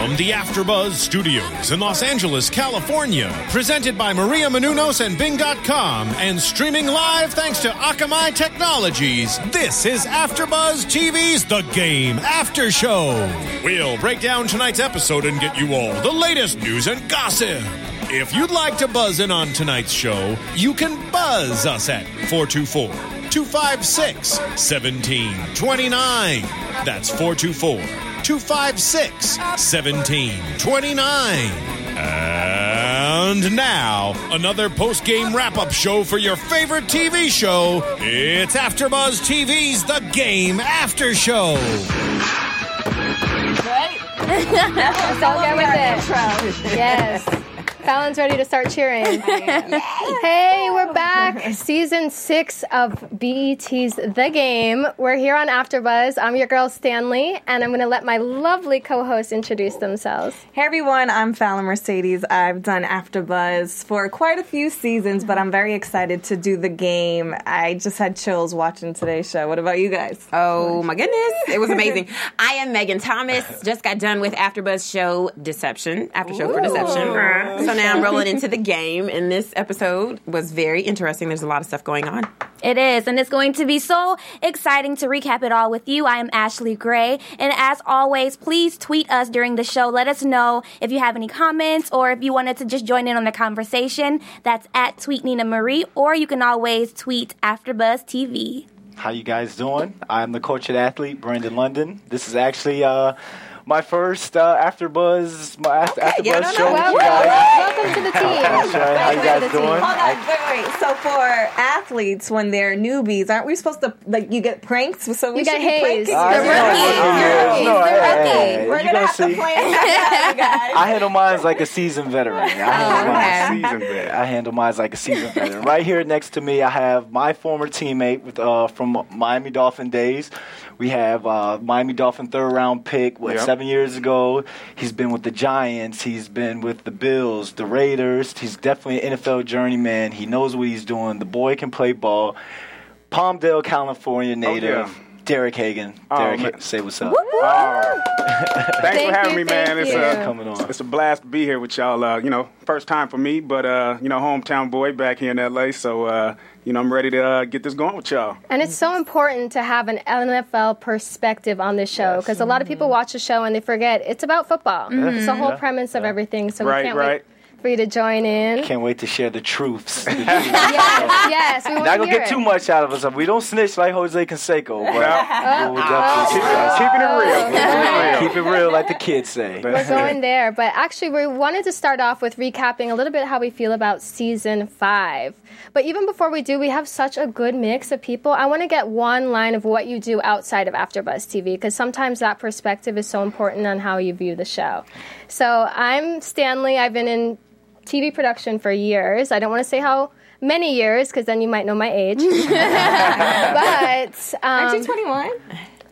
From the AfterBuzz Studios in Los Angeles, California, presented by Maria Menounos and Bing.com, and streaming live thanks to Akamai Technologies, this is AfterBuzz TV's The Game After Show. We'll break down tonight's episode and get you all the latest news and gossip. If you'd like to buzz in on tonight's show, you can buzz us at 424-256-1729. That's 424-256-1729. And now, another post-game wrap-up show for your favorite TV show. It's AfterBuzz TV's The Game After Show. Right? Let's all get with it. Yes. Fallon's ready to start cheering. Hey, we're back. Season 6 of BET's The Game. We're here on AfterBuzz. I'm your girl, Stanley, and I'm going to let my lovely co-hosts introduce themselves. Hey, everyone. I'm Fallon Mercedes. I've done AfterBuzz for quite a few seasons, but I'm very excited to do The Game. I just had chills watching today's show. What about you guys? Oh, my goodness. It was amazing. I am Megan Thomas. Just got done with AfterBuzz show Deception. After show for Deception. So now I'm rolling into The Game, and this episode was very interesting. There's a lot of stuff going on. It is, and it's going to be so exciting to recap it all with you. I am Ashley Gray, and as always, please tweet us during the show. Let us know if you have any comments or if you wanted to just join in on the conversation. That's at @TweetNinaMarie, or you can always tweet AfterBuzz TV. How you guys doing? I'm the coach and athlete, Brandon London. This is actually... my first AfterBuzz, show. Welcome to the team. How you guys doing? Hold on, wait. So for athletes, when they're newbies, aren't we supposed to you get pranks? So we should be pranking. They're rookies. We're gonna have to play it out, you guys. I handle mine like a seasoned veteran. I handle mine like a seasoned veteran. Right here next to me, I have my former teammate from Miami Dolphin days. We have Miami Dolphin third-round pick, 7 years ago. He's been with the Giants. He's been with the Bills, the Raiders. He's definitely an NFL journeyman. He knows what he's doing. The boy can play ball. Palmdale, California native. Oh, yeah. Derek Hagan. Derek Hagan, say what's up. Thanks for having me, man. It's a blast to be here with y'all. First time for me, but, hometown boy back here in L.A., so... I'm ready to get this going with y'all. And it's so important to have an NFL perspective on this show, because a lot of people watch the show and they forget it's about football. Mm-hmm. It's the whole premise of everything, so we can't wait for you to join in. Can't wait to share the truths. Yes. We want to hear it. Not going to get too much out of us. We don't snitch like Jose Canseco, but keep it real, like the kids say. We're going there. But actually, we wanted to start off with recapping a little bit how we feel about Season 5. But even before we do, we have such a good mix of people. I want to get one line of what you do outside of AfterBuzz TV, because sometimes that perspective is so important on how you view the show. So I'm Stanley. I've been in TV production for years. I don't want to say how many years, because then you might know my age. But aren't you 21?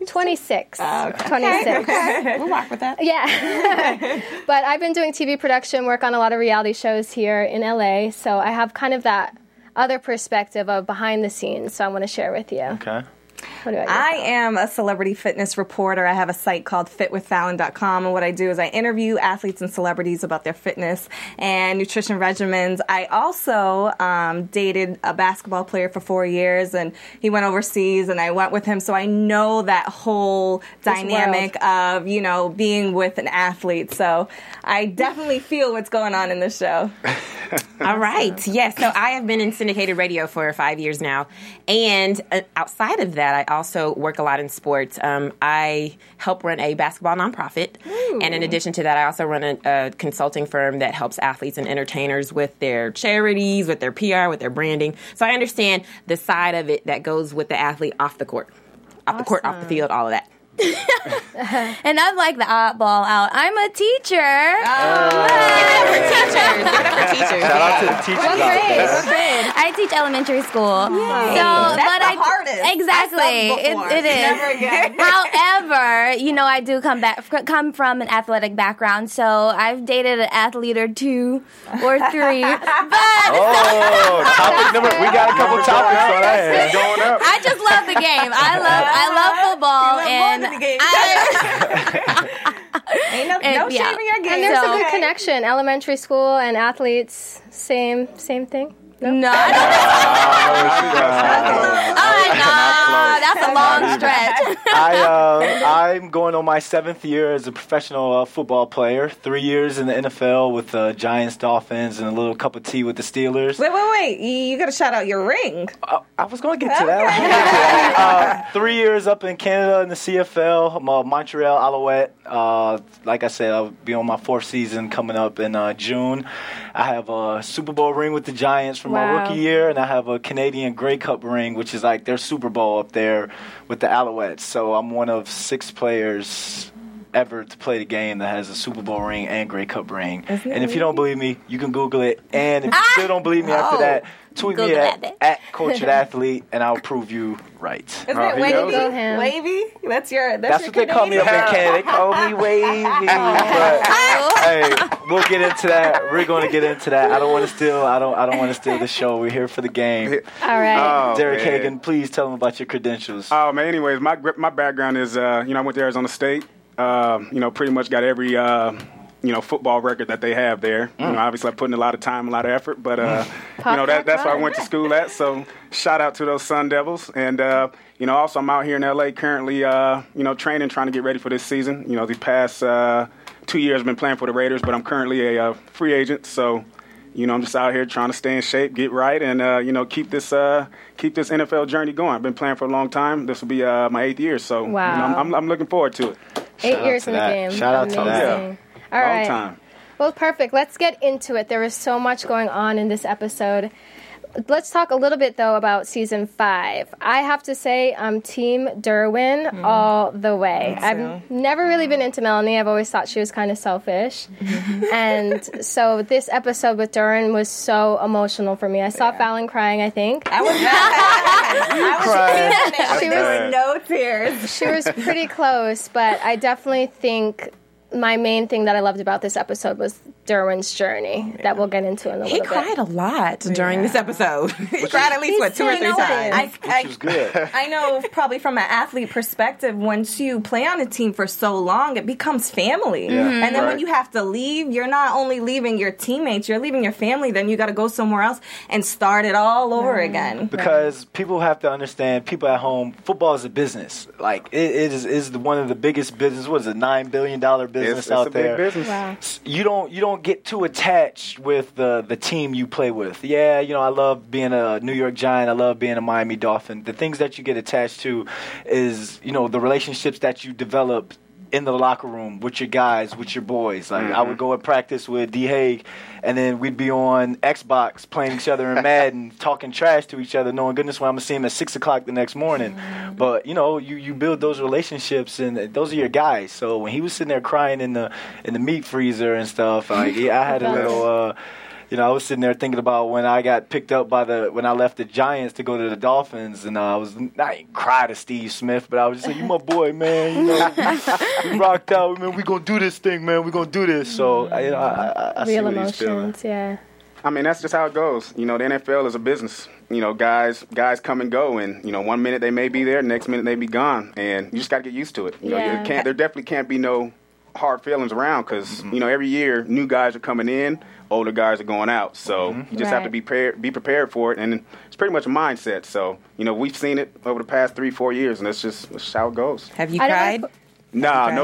26. Oh, okay. 26. Okay. We'll walk with that. Yeah. But I've been doing TV production work on a lot of reality shows here in LA, so I have kind of that other perspective of behind the scenes, so I want to share with you. Okay. I am a celebrity fitness reporter. I have a site called fitwithfallon.com, and what I do is I interview athletes and celebrities about their fitness and nutrition regimens. I also dated a basketball player for 4 years, and he went overseas, and I went with him, so I know that whole dynamic of, being with an athlete, so I definitely feel what's going on in this show. All right. Yes, so I have been in syndicated radio for 5 years now, and outside of that, I also work a lot in sports. I help run a basketball nonprofit. Ooh. And in addition to that, I also run a consulting firm that helps athletes and entertainers with their charities, with their PR, with their branding. So I understand the side of it that goes with the athlete off the court. Off the field, all of that. And I'm like the oddball out. I'm a teacher. Oh. Give it up for teachers. Shout out to the teachers. What grade? I teach elementary school. Yay. So that's the hardest. Exactly. It is. Never again. However, you know, I do come from an athletic background, so I've dated an athlete or two or three. But topic number, we got a couple topics on that. Going up. I just love the game. I love football, and Ain't no shame in your game. And there's a good connection. Elementary school and athletes, same thing. Nope. No. That's a long stretch. I'm going on my 7th year as a professional football player. 3 years in the NFL with the Giants, Dolphins, and a little cup of tea with the Steelers. Wait. You got to shout out your ring. I was going to get to that. 3 years up in Canada in the CFL. I'm a Montreal Alouette. Like I said, I'll be on my 4th season coming up in June. I have a Super Bowl ring with the Giants from my rookie year, and I have a Canadian Grey Cup ring, which is like their Super Bowl up there with the Alouettes. So I'm one of 6 players ever to play the game that has a Super Bowl ring and Grey Cup ring. And if you don't believe me, you can Google it. And if you still don't believe me after that, tweet Google me at Cultured Athlete, and I'll prove you right. Isn't it Wavy? Wavy? That's your what Canadian? They call me up in Canada. They call me Wavy. But, hey, we'll get into that. We're going to get into that. I don't want to steal the show. We're here for the game. All right. Derek Hagan, please tell them about your credentials. Oh, man, anyways, my background is, I went to Arizona State. Pretty much got every, football record that they have there. Mm. Obviously I put in a lot of time, a lot of effort, but, that's where I went to school at. So shout out to those Sun Devils. And, also I'm out here in L.A. currently, training, trying to get ready for this season. The past 2 years I've been playing for the Raiders, but I'm currently a free agent. So, I'm just out here trying to stay in shape, get right, and, keep this NFL journey going. I've been playing for a long time. This will be my 8th year. So I'm looking forward to it. 8 years in the game. Shout out to that. All right. Long time. Well, perfect. Let's get into it. There was so much going on in this episode. Let's talk a little bit, though, about Season 5. I have to say I'm Team Derwin all the way. I've never really been into Melanie. I've always thought she was kind of selfish. And so this episode with Derwin was so emotional for me. I saw Fallon crying, I think. I was not. She was no tears. She was pretty close, but I definitely think my main thing that I loved about this episode was Derwin's journey that we'll get into in a little bit. He cried a lot during this episode. He cried at least, 2 or 3 times. Which was good. I know probably from an athlete perspective, once you play on a team for so long, it becomes family. Yeah. Mm-hmm. And then when you have to leave, you're not only leaving your teammates, you're leaving your family. Then you got to go somewhere else and start it all over again. Because people have to understand, people at home, football is a business. Like, it is one of the biggest businesses. What is it, $9 billion business? Business out there. Business. Wow. You don't get too attached with the team you play with. Yeah, I love being a New York Giant. I love being a Miami Dolphin. The things that you get attached to is, the relationships that you develop in the locker room with your guys, with your boys. Like, I would go and practice with D. Hague, and then we'd be on Xbox playing each other in Madden, talking trash to each other, knowing goodness when I'm going to see him at 6 o'clock the next morning. But, you build those relationships, and those are your guys. So when he was sitting there crying in the meat freezer and stuff, I had a little... I was sitting there thinking about when I got picked up when I left the Giants to go to the Dolphins, and I didn't cry to Steve Smith, but I was just like, you my boy, man. We rocked out, man. We gonna do this thing, man. We gonna do this. So I see what he's feeling. Real emotions, yeah. I mean, that's just how it goes. The NFL is a business. Guys come and go, and, 1 minute they may be there, next minute they be gone, and you just gotta get used to it. There definitely can't be no hard feelings around because, every year new guys are coming in, older guys are going out. So you just have to be prepared for it. And it's pretty much a mindset. So, we've seen it over the past 3-4 years, and that's just how it goes. Have you cried? No crying.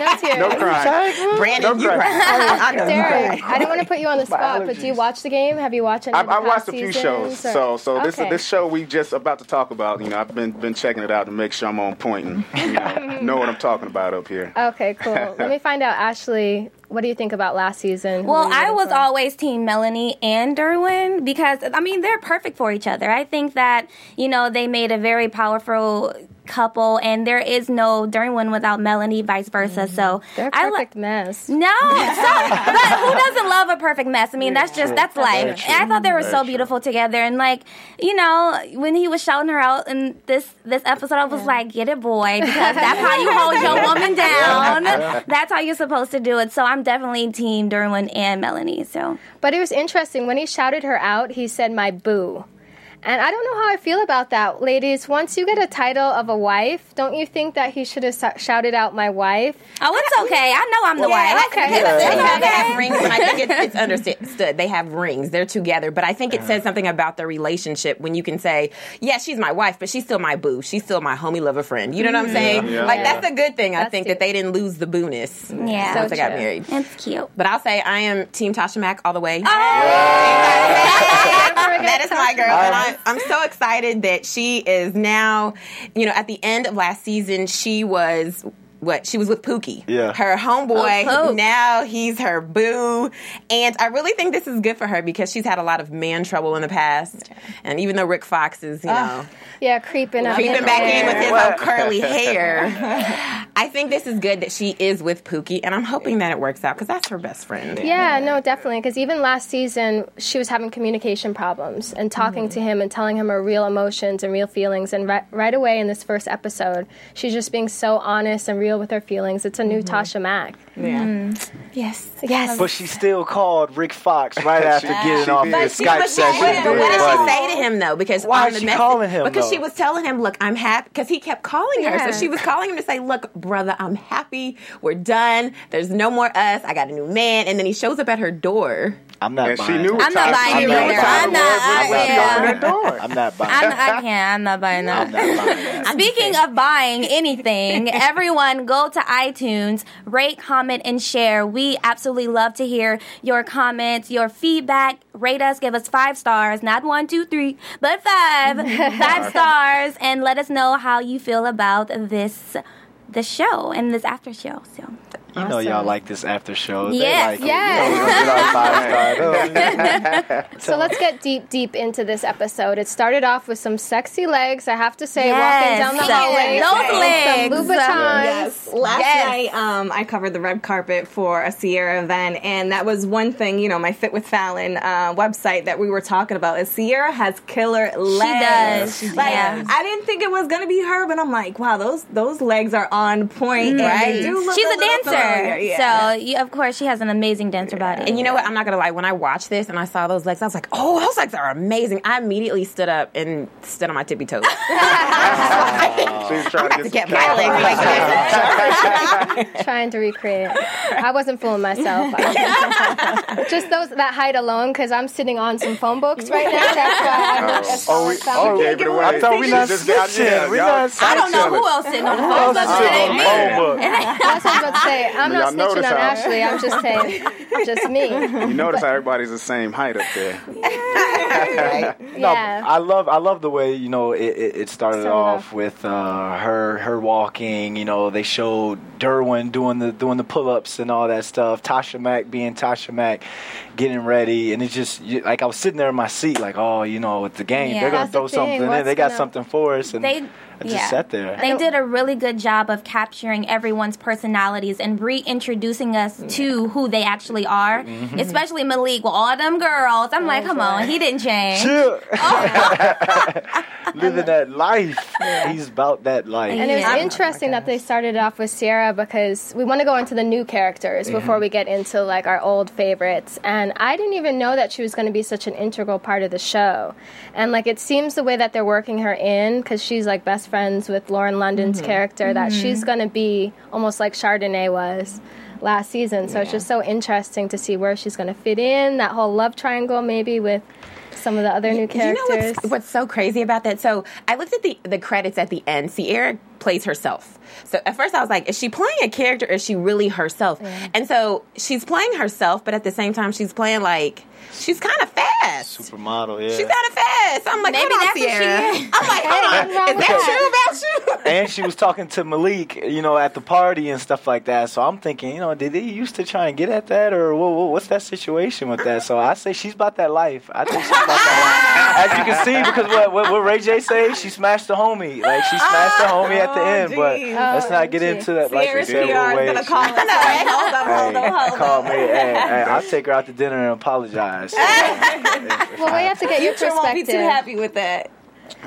No tears. No crying. Brandon, you cried. Derek, I don't want to put you on the spot, but do you watch the game? Have you watched any of the past I watched a few shows. Or? So this show we just about to talk about, I've been checking it out to make sure I'm on point and know what I'm talking about up here. Okay, cool. Let me find out, Ashley, what do you think about last season? Well, I was always Team Melanie and Derwin because, they're perfect for each other. I think that, they made a very powerful couple, and there is no Derwin without Melanie, vice versa. So they're a perfect mess. No, but who doesn't love a perfect mess? I mean, that's life. And I thought they were so beautiful together, and like, you know, when he was shouting her out in this episode, I was like, get it, boy, because that's how you hold your woman down. That's how you're supposed to do it. So I'm definitely team Derwin and Melanie. So, but it was interesting when he shouted her out. He said, "My boo." And I don't know how I feel about that, ladies. Once you get a title of a wife, don't you think that he should have shouted out my wife? Oh, it's okay. I know I'm the wife. Okay. They have rings, and I think it's understood. They have rings. They're together. But I think it says something about their relationship when you can say, yeah, she's my wife, but she's still my boo. She's still my homie, lover, friend. You know what I'm saying? Yeah. Like, that's a good thing, I think, that they didn't lose the boo-ness once they got married. That's cute. But I'll say I am Team Tasha Mack all the way. Oh! That is my girl. And I'm so excited that she is now, you know, at the end of last season, she was... What? She was with Pookie. Yeah. Her homeboy. Oh, now he's her boo. And I really think this is good for her because she's had a lot of man trouble in the past. Okay. And even though Rick Fox is, you know. Yeah, creeping back in with his old curly hair. I think this is good that she is with Pookie. And I'm hoping that it works out because that's her best friend. Yeah, no, definitely. Because even last season, she was having communication problems and talking to him and telling him her real emotions and real feelings. And right away in this first episode, she's just being so honest and real with her feelings. It's a new Tasha Mack. Yeah. Mm. Yes. But she still called Rick Fox right after getting off the Skype session. What did she say to him though? Because why is she calling him? Because she was telling him, "Look, I'm happy." Because he kept calling her, so she was calling him to say, "Look, brother, I'm happy. We're done. There's no more us. I got a new man." And then he shows up at her door. I'm not buying. I'm not buying that. Speaking of buying anything, everyone go to iTunes, rate, comment, and share. We absolutely love to hear your comments, your feedback. Rate us, give us 5 stars, not 1, 2, 3, but 5. 5 stars, and let us know how you feel about the show and this after show. So. You know y'all like this after show. So let's get deep into this episode. It started off with some sexy legs, I have to say, walking down the hallway. Those legs. Some Louboutins. Yes. Last night, I covered the red carpet for a Sierra event, and that was one thing, you know, my Fit with Fallon website that we were talking about is Sierra has killer legs. She does. Like, I didn't think it was going to be her, but I'm like, wow, those legs are on point. Right. She's a dancer. Yeah. So, of course, she has an amazing dancer body. And you know what? I'm not going to lie. When I watched this and I saw those legs, I was like, oh, those legs are amazing. I immediately stood up and stood on my tippy toes. I'm about to get my legs like that. Trying to recreate. I wasn't fooling myself. Just that height alone, because I'm sitting on some phone books right now. That's why I thought we not snitching. I don't know who else sitting on the phone books today. That's what I'm about to say. I'm not snitching on Ashley. I'm just saying, just me. You notice how everybody's the same height up there. Yeah. Right? No, I love the way, you know, it started off with her walking. You know, they showed Derwin doing the pull-ups and all that stuff. Tasha Mack being Tasha Mack, getting ready, and it's just like I was sitting there in my seat, like, oh, you know, with the game, they're gonna throw something in. They got something for us, and I just sat there. They did a really good job of capturing everyone's personalities and reintroducing us to who they actually are, especially Malik with all them girls. I'm like, come on, he didn't change. Sure. Oh. Living that life. He's about that life. And it was interesting that they started off with Sierra because we want to go into the new characters before we get into like our old favorites. And I didn't even know that she was going to be such an integral part of the show. And like it seems the way that they're working her in because she's like best friends with Lauren London's character that she's going to be almost like Chardonnay was last season. So it's just so interesting to see where she's going to fit in, that whole love triangle maybe with some of the other new characters. You know what's so crazy about that? So I looked at the credits at the end. Sierra plays herself. So at first I was like, is she playing a character or is she really herself? Yeah. And so she's playing herself, but at the same time she's playing like, she's kind of fast. Supermodel, yeah. She's kind of fast. I'm like, maybe that's Sierra. What she is. I'm like, hold on. Is that true about you? And she was talking to Malik, you know, at the party and stuff like that. So I'm thinking, you know, did they used to try and get at that? Or what's that situation with that? So I say she's about that life. I think she's about that life. as you can see, because what Ray J say, she smashed the homie. Like, she smashed the homie at the end, but let's not get into that. Like, Sierra's PR is going to call us. Hold up. Call me. Hey, I'll take her out to dinner and apologize. Well, we have to get your perspective. You won't be too happy with that.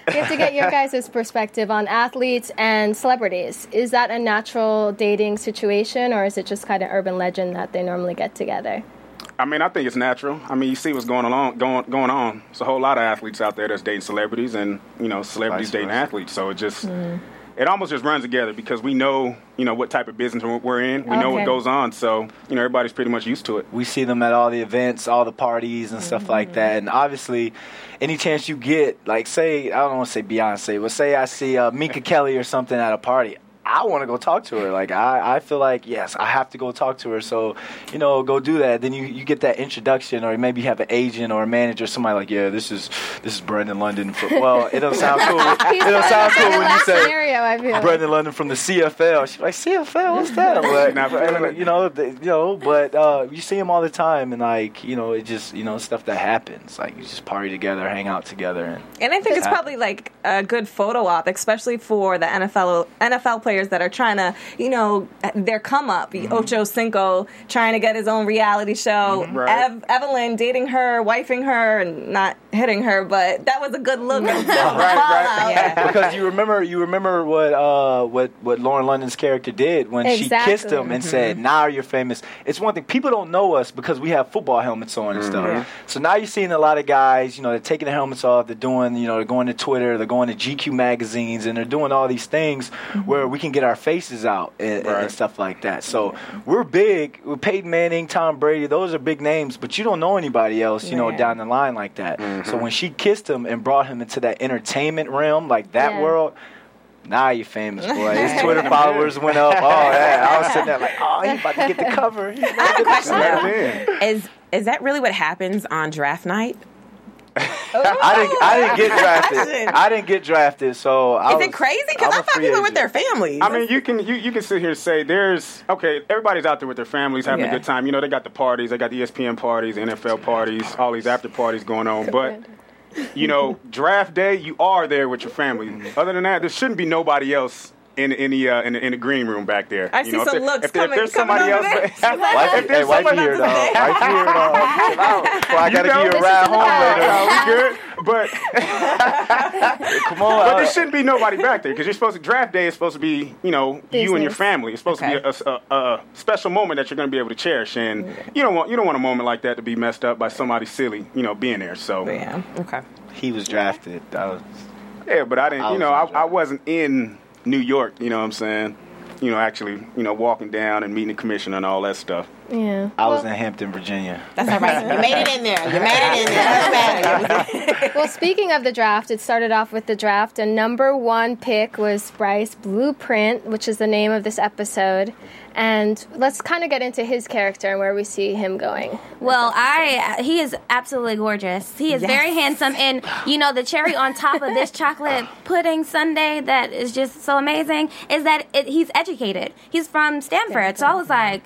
We have to get your guys' perspective on athletes and celebrities. Is that a natural dating situation, or is it just kind of urban legend that they normally get together? I mean, I think it's natural. I mean, you see what's going on. There's a whole lot of athletes out there that's dating celebrities, and, you know, celebrities dating athletes. So it just, it almost just runs together because we know, you know, what type of business we're in. We know what goes on. So, you know, everybody's pretty much used to it. We see them at all the events, all the parties and stuff like that. And obviously, any chance you get, like, say, I don't want to say Beyonce, but say I see Minka Kelly or something at a party. I want to go talk to her. Like, I feel like, yes, I have to go talk to her. So, you know, go do that. Then you get that introduction, or maybe you have an agent or a manager, somebody like, yeah, this is Brandon London. Well, it don't sound cool. It don't sound cool when you say Brandon London from the CFL. She's like, CFL, what's that? I'm like, you know, but you see him all the time, and, like, you know, it just, you know, stuff that happens. Like, you just party together, hang out together. And I think it's probably, like, a good photo op, especially for the NFL players that are trying to, you know, their come up. Ocho Cinco trying to get his own reality show. Right. Evelyn dating her, wifing her, and not hitting her, but that was a good look. Right. Yeah. Because you remember what Lauren London's character did when she kissed him and said, "Now you're famous." It's one thing, people don't know us because we have football helmets on and stuff. Yeah. So now you're seeing a lot of guys, you know, they're taking their helmets off, they're doing, you know, they're going to Twitter, they're going to GQ magazines, and they're doing all these things where we can get our faces out and stuff like that. So we're big. We're Peyton Manning, Tom Brady. Those are big names, but you don't know anybody else, you know, down the line like that. So when she kissed him and brought him into that entertainment realm, like that world, now you're famous, boy. His Twitter followers went up. I was sitting there like, he's about to get the cover. I have a question. Is that really what happens on draft night? I didn't get drafted. So is it crazy? Because I thought people were with their families. I mean, you can sit here and say there's everybody's out there with their families having a good time. You know, they got the parties, they got the ESPN parties, the NFL parties, all these after parties going on. But you know, draft day, you are there with your family. Other than that, there shouldn't be nobody else in the green room back there. I see some looks coming over there. Hey, wifey here, dog. Well, I got to give you a ride home later. We good? But come on. But there shouldn't be nobody back there because you're supposed to draft day is supposed to be, you know, business. You and your family. It's supposed to be a special moment that you're going to be able to cherish, and you don't want a moment like that to be messed up by somebody silly, you know, being there. So he was drafted. But I didn't. I wasn't in New York. You know what I'm saying? You know, actually, you know, walking down and meeting the commissioner and all that stuff. Yeah. I was in Hampton, Virginia. That's all right. You made it in there. Well, speaking of the draft, it started off with the draft, and number 1 pick was Bryce Blueprint, which is the name of this episode. And let's kind of get into his character and where we see him going. Well, he is absolutely gorgeous. He is very handsome. And, you know, the cherry on top of this chocolate pudding sundae that is just so amazing is that he's educated. He's from Stanford. So I was like,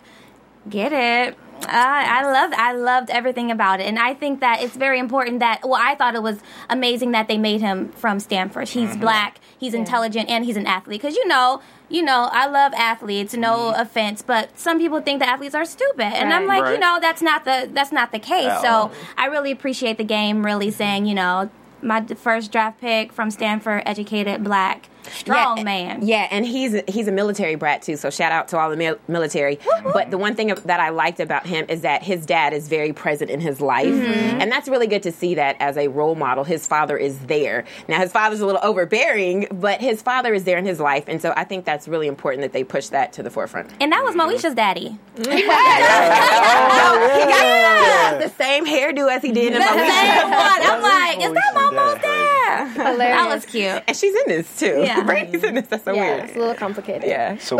get it. I loved everything about it. And I think that it's very important that, well, I thought it was amazing that they made him from Stanford. He's black, he's intelligent, and he's an athlete. Because, you know, I love athletes, no offense, but some people think that athletes are stupid. And I'm like, you know, that's not the case. So I really appreciate the game really saying, you know, my first draft pick from Stanford, educated, black, strong man. Yeah, and he's a military brat, too, so shout out to all the military. Woo-hoo. But the one thing that I liked about him is that his dad is very present in his life, and that's really good to see that as a role model. His father is there. Now, his father's a little overbearing, but his father is there in his life, and so I think that's really important that they push that to the forefront. And that was Moesha's daddy. He got the same hairdo as he did in Moesha. The same one. I'm like, is that Momo's dad? Hilarious. That was cute. And she's in this, too. Yeah. Brady's in this. That's so weird. It's a little complicated. Yeah. So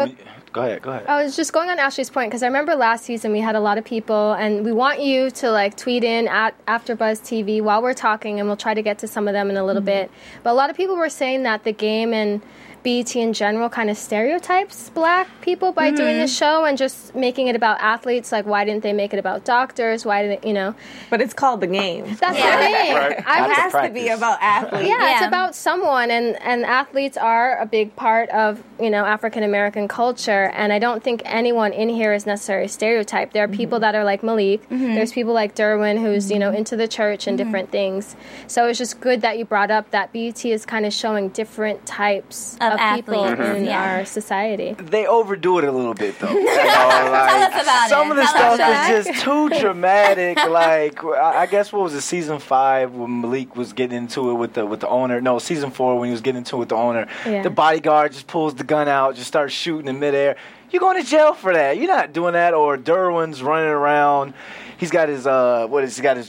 go ahead. I was just going on Ashley's point because I remember last season we had a lot of people, and we want you to like tweet in at AfterBuzz TV while we're talking, and we'll try to get to some of them in a little bit. But a lot of people were saying that the game and BET in general kind of stereotypes black people by doing the show and just making it about athletes. Like, why didn't they make it about doctors? Why didn't, you know? But it's called The Game. That's the thing. Right. It has to be about athletes. Yeah, it's about someone, and athletes are a big part of, you know, African-American culture, and I don't think anyone in here is necessarily stereotyped. There are people that are like Malik. There's people like Derwin who's, you know, into the church and different things. So it's just good that you brought up that BET is kind of showing different types of people in our society. They overdo it a little bit, though. You know, like, some of the stuff is just too dramatic. Like, I guess what was it, season 5 when Malik was getting into it with the owner? No, season 4 when he was getting into it with the owner. Yeah. The bodyguard just pulls the gun out, just starts shooting in midair. You're going to jail for that. You're not doing that. Or Derwin's running around. He's got his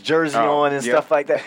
jersey on and stuff like that.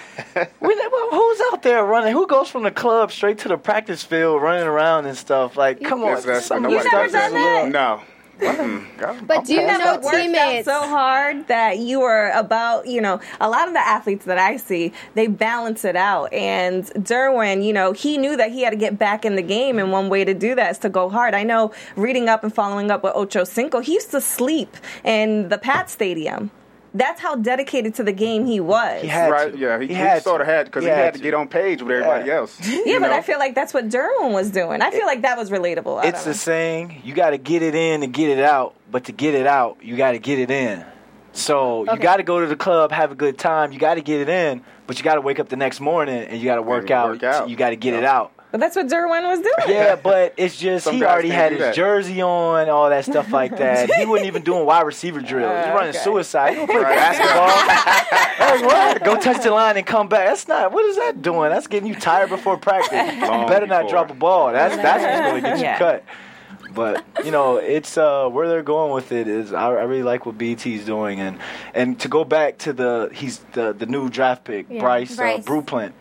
Who's out there running? Who goes from the club straight to the practice field running around and stuff? Like, come on. You've never done that? No. But do you know teammates so hard that you are about, you know, a lot of the athletes that I see, they balance it out. And Derwin, you know, he knew that he had to get back in the game, and one way to do that is to go hard. I know reading up and following up with Ocho Cinco, he used to sleep in the Pat Stadium. That's how dedicated to the game he was. He had to. Yeah, he had to get on page with everybody else. Yeah, but I feel like that's what Derwin was doing. I feel like that was relatable. It's the saying, you got to get it in to get it out, but to get it out, you got to get it in. So you got to go to the club, have a good time. You got to get it in, but you got to wake up the next morning and you got to work out. You got to get it out. But that's what Derwin was doing. Yeah, but it's just he already had his jersey on, all that stuff like that. He wasn't even doing wide receiver drills. He's running suicide. He play basketball. Like, go touch the line and come back. That's not. What is that doing? That's getting you tired before practice. You better not drop a ball. That's what's going to get you cut. But, you know, it's where they're going with it is I really like what BT's doing. And to go back to the new draft pick, Bryce. Blueprint,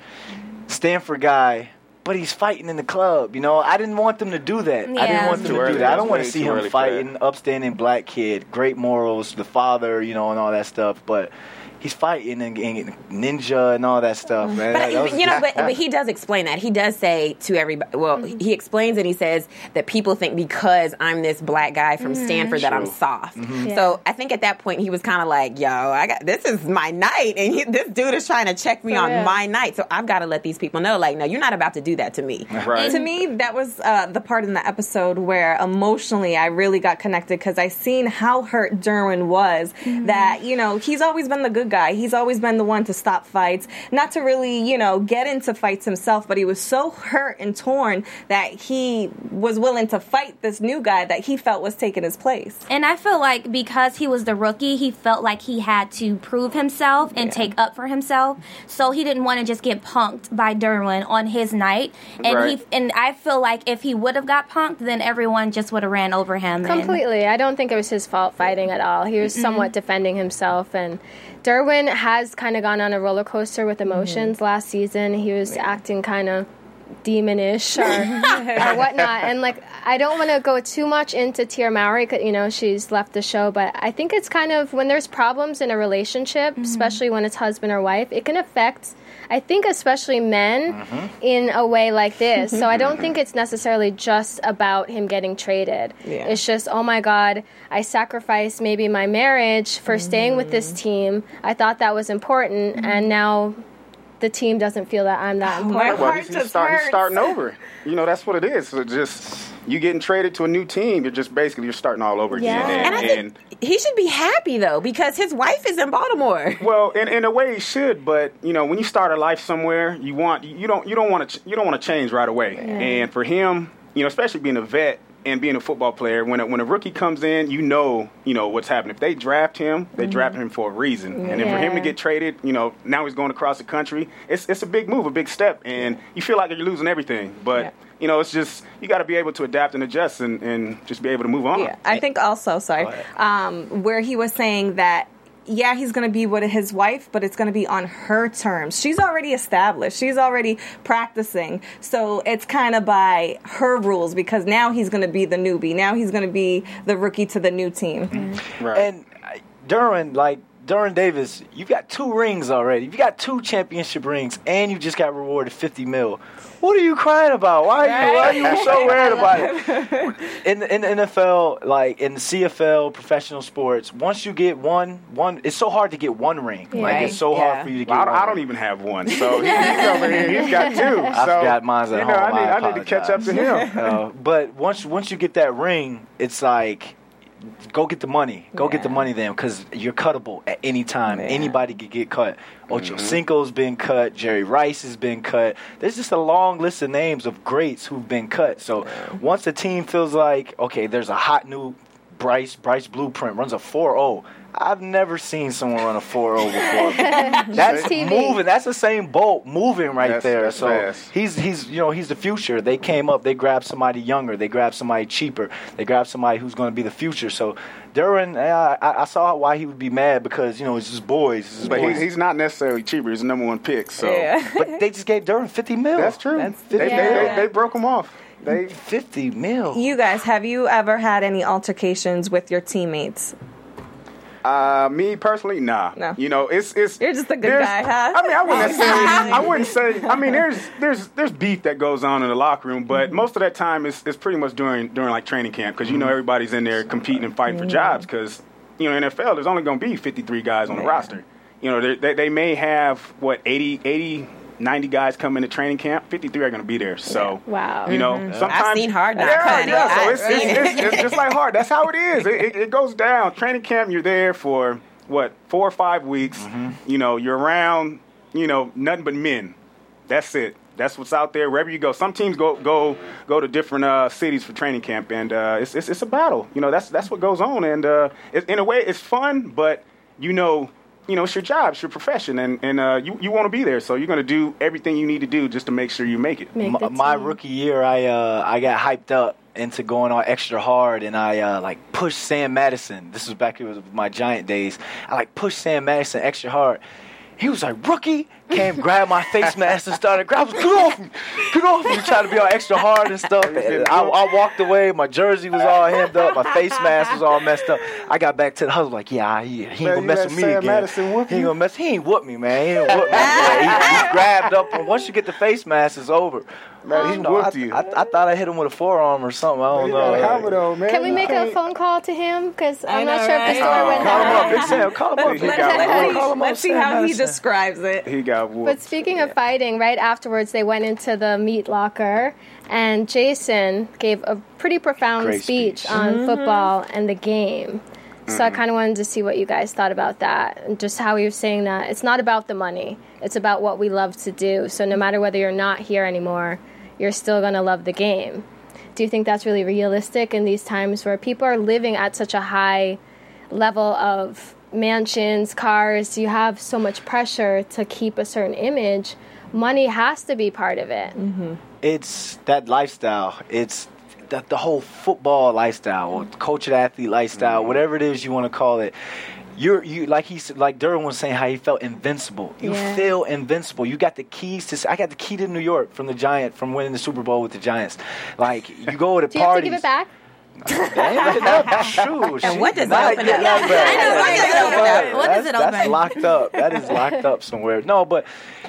Stanford guy. But he's fighting in the club, you know. I didn't want them to do that. Yeah. I didn't want them to do that. I don't want to see him fighting, upstanding black kid, great morals, the father, you know, and all that stuff. But he's fighting and ninja and all that stuff, man. But he does explain that. He does say to everybody, well, he explains and he says that people think because I'm this black guy from Stanford that I'm soft. Yeah. So I think at that point he was kind of like, yo, this is my night. And this dude is trying to check me on my night. So I've got to let these people know, like, no, you're not about to do that to me. Right. And to me, that was the part in the episode where emotionally I really got connected because I seen how hurt Derwin was that, you know, he's always been the good guy. He's always been the one to stop fights, not to really, you know, get into fights himself, but he was so hurt and torn that he was willing to fight this new guy that he felt was taking his place. And I feel like because he was the rookie, he felt like he had to prove himself and take up for himself, so he didn't want to just get punked by Derwin on his night. And I feel like if he would have got punked, then everyone just would have ran over him. Completely. I don't think it was his fault fighting at all. He was somewhat defending himself, and Derwin has kind of gone on a roller coaster with emotions. Last season, he was acting kind of demonish or whatnot. And, like, I don't want to go too much into Tia Mowry because, you know, she's left the show. But I think it's kind of when there's problems in a relationship, especially when it's husband or wife, it can affect, I think, especially men in a way like this. So I don't think it's necessarily just about him getting traded. Yeah. It's just, oh, my God, I sacrificed maybe my marriage for staying with this team. I thought that was important. And now the team doesn't feel that I'm that important. Well, he's starting over. You know, that's what it is. So just you getting traded to a new team. You're just basically you're starting all over again. And I think he should be happy though because his wife is in Baltimore. Well, in a way he should, but you know when you start a life somewhere, you don't want to change right away. Yeah. And for him, you know, especially being a vet and being a football player, when a rookie comes in, you know what's happening. If they draft him, they drafted him for a reason. Yeah. And then for him to get traded, you know, now he's going across the country. It's a big move, a big step, and you feel like you're losing everything. But you know, it's just you got to be able to adapt and adjust, and just be able to move on. Yeah, I think also, where he was saying that. Yeah, he's going to be with his wife, but it's going to be on her terms. She's already established. She's already practicing. So it's kind of by her rules because now he's going to be the newbie. Now he's going to be the rookie to the new team. Mm-hmm. Right. And Derwin, like, Derwin Davis, you got 2 rings already. You got 2 championship rings, and you just got rewarded $50 million. What are you crying about? Why are you so worried about it? In the NFL, like in the CFL, professional sports, once you get one, it's so hard to get 1 ring. Yeah. Like it's so hard for you to get. I don't even have 1, so he's over here. He's got 2. So, I've got mine's at home. I need to catch up to him. But once you get that ring, it's like. Go get the money. Get the money then, because you're cuttable at any time. Man. Anybody can get cut. Ocho Cinco's been cut. Jerry Rice has been cut. There's just a long list of names of greats who've been cut. So once a team feels like, okay, there's a hot new Bryce Blueprint runs a 4.0. I've never seen someone run a 4.0 before. That's moving. That's the same Bolt moving right there. So he's the future. They came up. They grabbed somebody younger. They grabbed somebody cheaper. They grabbed somebody who's going to be the future. So Derwin, I saw why he would be mad because it's his boys. He's not necessarily cheaper. He's the number 1 pick. So, but they just gave Derwin $50 million. That's true. They broke him off. They $50 million. You guys, have you ever had any altercations with your teammates? Me personally, nah. No. You're just a good guy, huh? I mean, I wouldn't say. I mean, there's beef that goes on in the locker room, but most of that time it's pretty much during like training camp because everybody's in there competing and fighting for jobs because NFL there's only going to be 53 guys on the roster. They may have 90 guys come into training camp. 53 are going to be there. So, sometimes I've seen Hard Knocks. So it's just like hard. That's how it is. It goes down. Training camp, you're there for 4 or 5 weeks. You're around. Nothing but men. That's it. That's what's out there wherever you go. Some teams go to different cities for training camp, and it's a battle. That's what goes on, and in a way, it's fun, but it's your job, it's your profession, and you want to be there, so you're going to do everything you need to do just to make sure you make it. My rookie year, I got hyped up into going on extra hard, and I pushed Sam Madison. This was back in my Giant days. I pushed Sam Madison extra hard. He was like, rookie, came, grabbed my face mask and started grabbing, get off me, trying to be all extra hard and stuff. And I walked away, my jersey was all hemmed up, my face mask was all messed up. I got back to the house, like, he ain't going to mess with me again. He ain't whoop me, man. He ain't whoop me. He grabbed up, and once you get the face mask, it's over. Man, he whooped you. I thought I hit him with a forearm or something. I don't know. Can we make a phone call to him? Because I'm not sure if the story went down. Call him up. Big Sam. Call him up. Let's see how he describes it. He got whooped. But speaking of fighting, right afterwards they went into the meat locker, and Jason gave a pretty profound speech on football and the game. So I kind of wanted to see what you guys thought about that and just how he was saying that. It's not about the money. It's about what we love to do. So no matter whether you're not here anymore, you're still going to love the game. Do you think that's really realistic in these times where people are living at such a high level of mansions, cars? You have so much pressure to keep a certain image. Money has to be part of it. Mm-hmm. It's that lifestyle. It's the whole football lifestyle or coach-athlete lifestyle, whatever it is you want to call it. Like Derwin was saying how he felt invincible. You feel invincible. You got the keys to. I got the key to New York from winning the Super Bowl with the Giants. Like you go to parties. Do you have to give it back? And what does it open up? That's locked up. That is locked up somewhere. No, but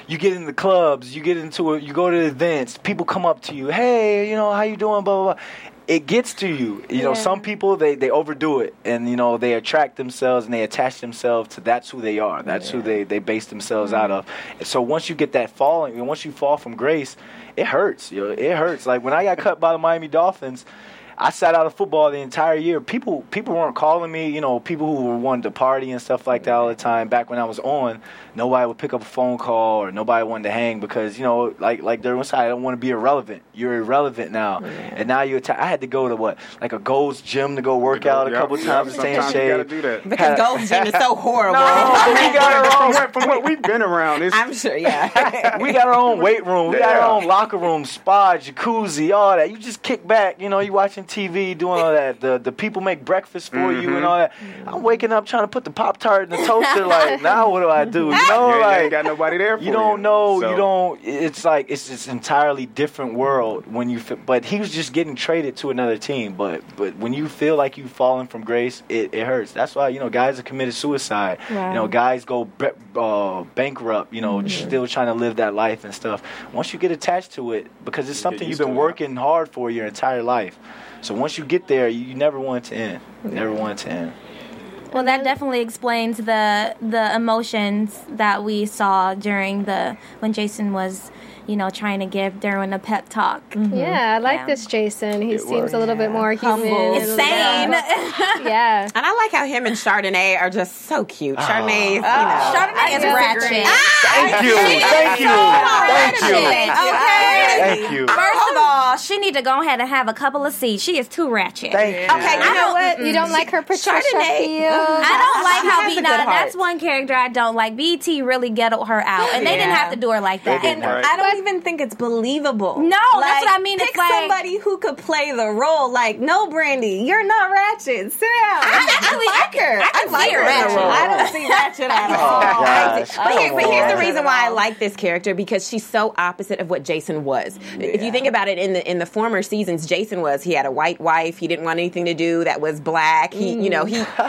you get into clubs, you go to events, people come up to you, hey, how you doing, blah, blah, blah. It gets to you. Some people, they overdo it, and, they attract themselves and they attach themselves to that's who they are. That's who they base themselves out of. And so once you get that falling, once you fall from grace, it hurts. It hurts. Like when I got cut by the Miami Dolphins, I sat out of football the entire year. People weren't calling me, people who wanted to party and stuff like that all the time. Back when I was on, nobody would pick up a phone call or nobody wanted to hang because, like Derwin said, I don't want to be irrelevant. You're irrelevant now. Yeah. And now I had to go to a Gold's Gym to go work out a couple times to stay in shape. You got to do that. Because Gold's Gym is so horrible. No, we got our own. From what we've been around. I'm sure, we got our own weight room. We got our own locker room, spa, jacuzzi, all that. You just kick back, you watching watching TV, doing all that. The people make breakfast for you and all that. I'm waking up trying to put the Pop-Tart in the toaster. Like, now what do I do? You know, you ain't got nobody there for you. You don't know. It's like it's this entirely different world when you. But he was just getting traded to another team. But when you feel like you've fallen from grace, it hurts. That's why guys have committed suicide. Wow. Guys go bankrupt. Still trying to live that life and stuff. Once you get attached to it, because it's something you've been working hard for your entire life. So once you get there, you never want it to end. Never want it to end. Well, that definitely explains the emotions that we saw during when Jason was, trying to give Derwin a pep talk. Mm-hmm. Yeah, I like this Jason. He seems a little bit more humble. It's sane. Yeah. And I like how him and Chardonnay are just so cute. Chardonnay is, Chardonnay is ratchet. Thank you. Okay. Thank you. First of all, she need to go ahead and have a couple of seeds. She is too ratchet. Thank you. Okay, you know what? You don't like her Patricia Chardonnay. I don't like how that's one character I don't like. BET really ghettoed her out. And they didn't have to do her like that. I don't even think it's believable. No, that's what I mean. Pick somebody who could play the role. Like, no, Brandy, you're not ratchet. Sit down. I like her. I don't see ratchet at all. But here's the reason why I like this character, because she's so opposite of what Jason was. Yeah. If you think about it, in the former seasons, Jason was, he had a white wife. He didn't want anything to do that was black. He,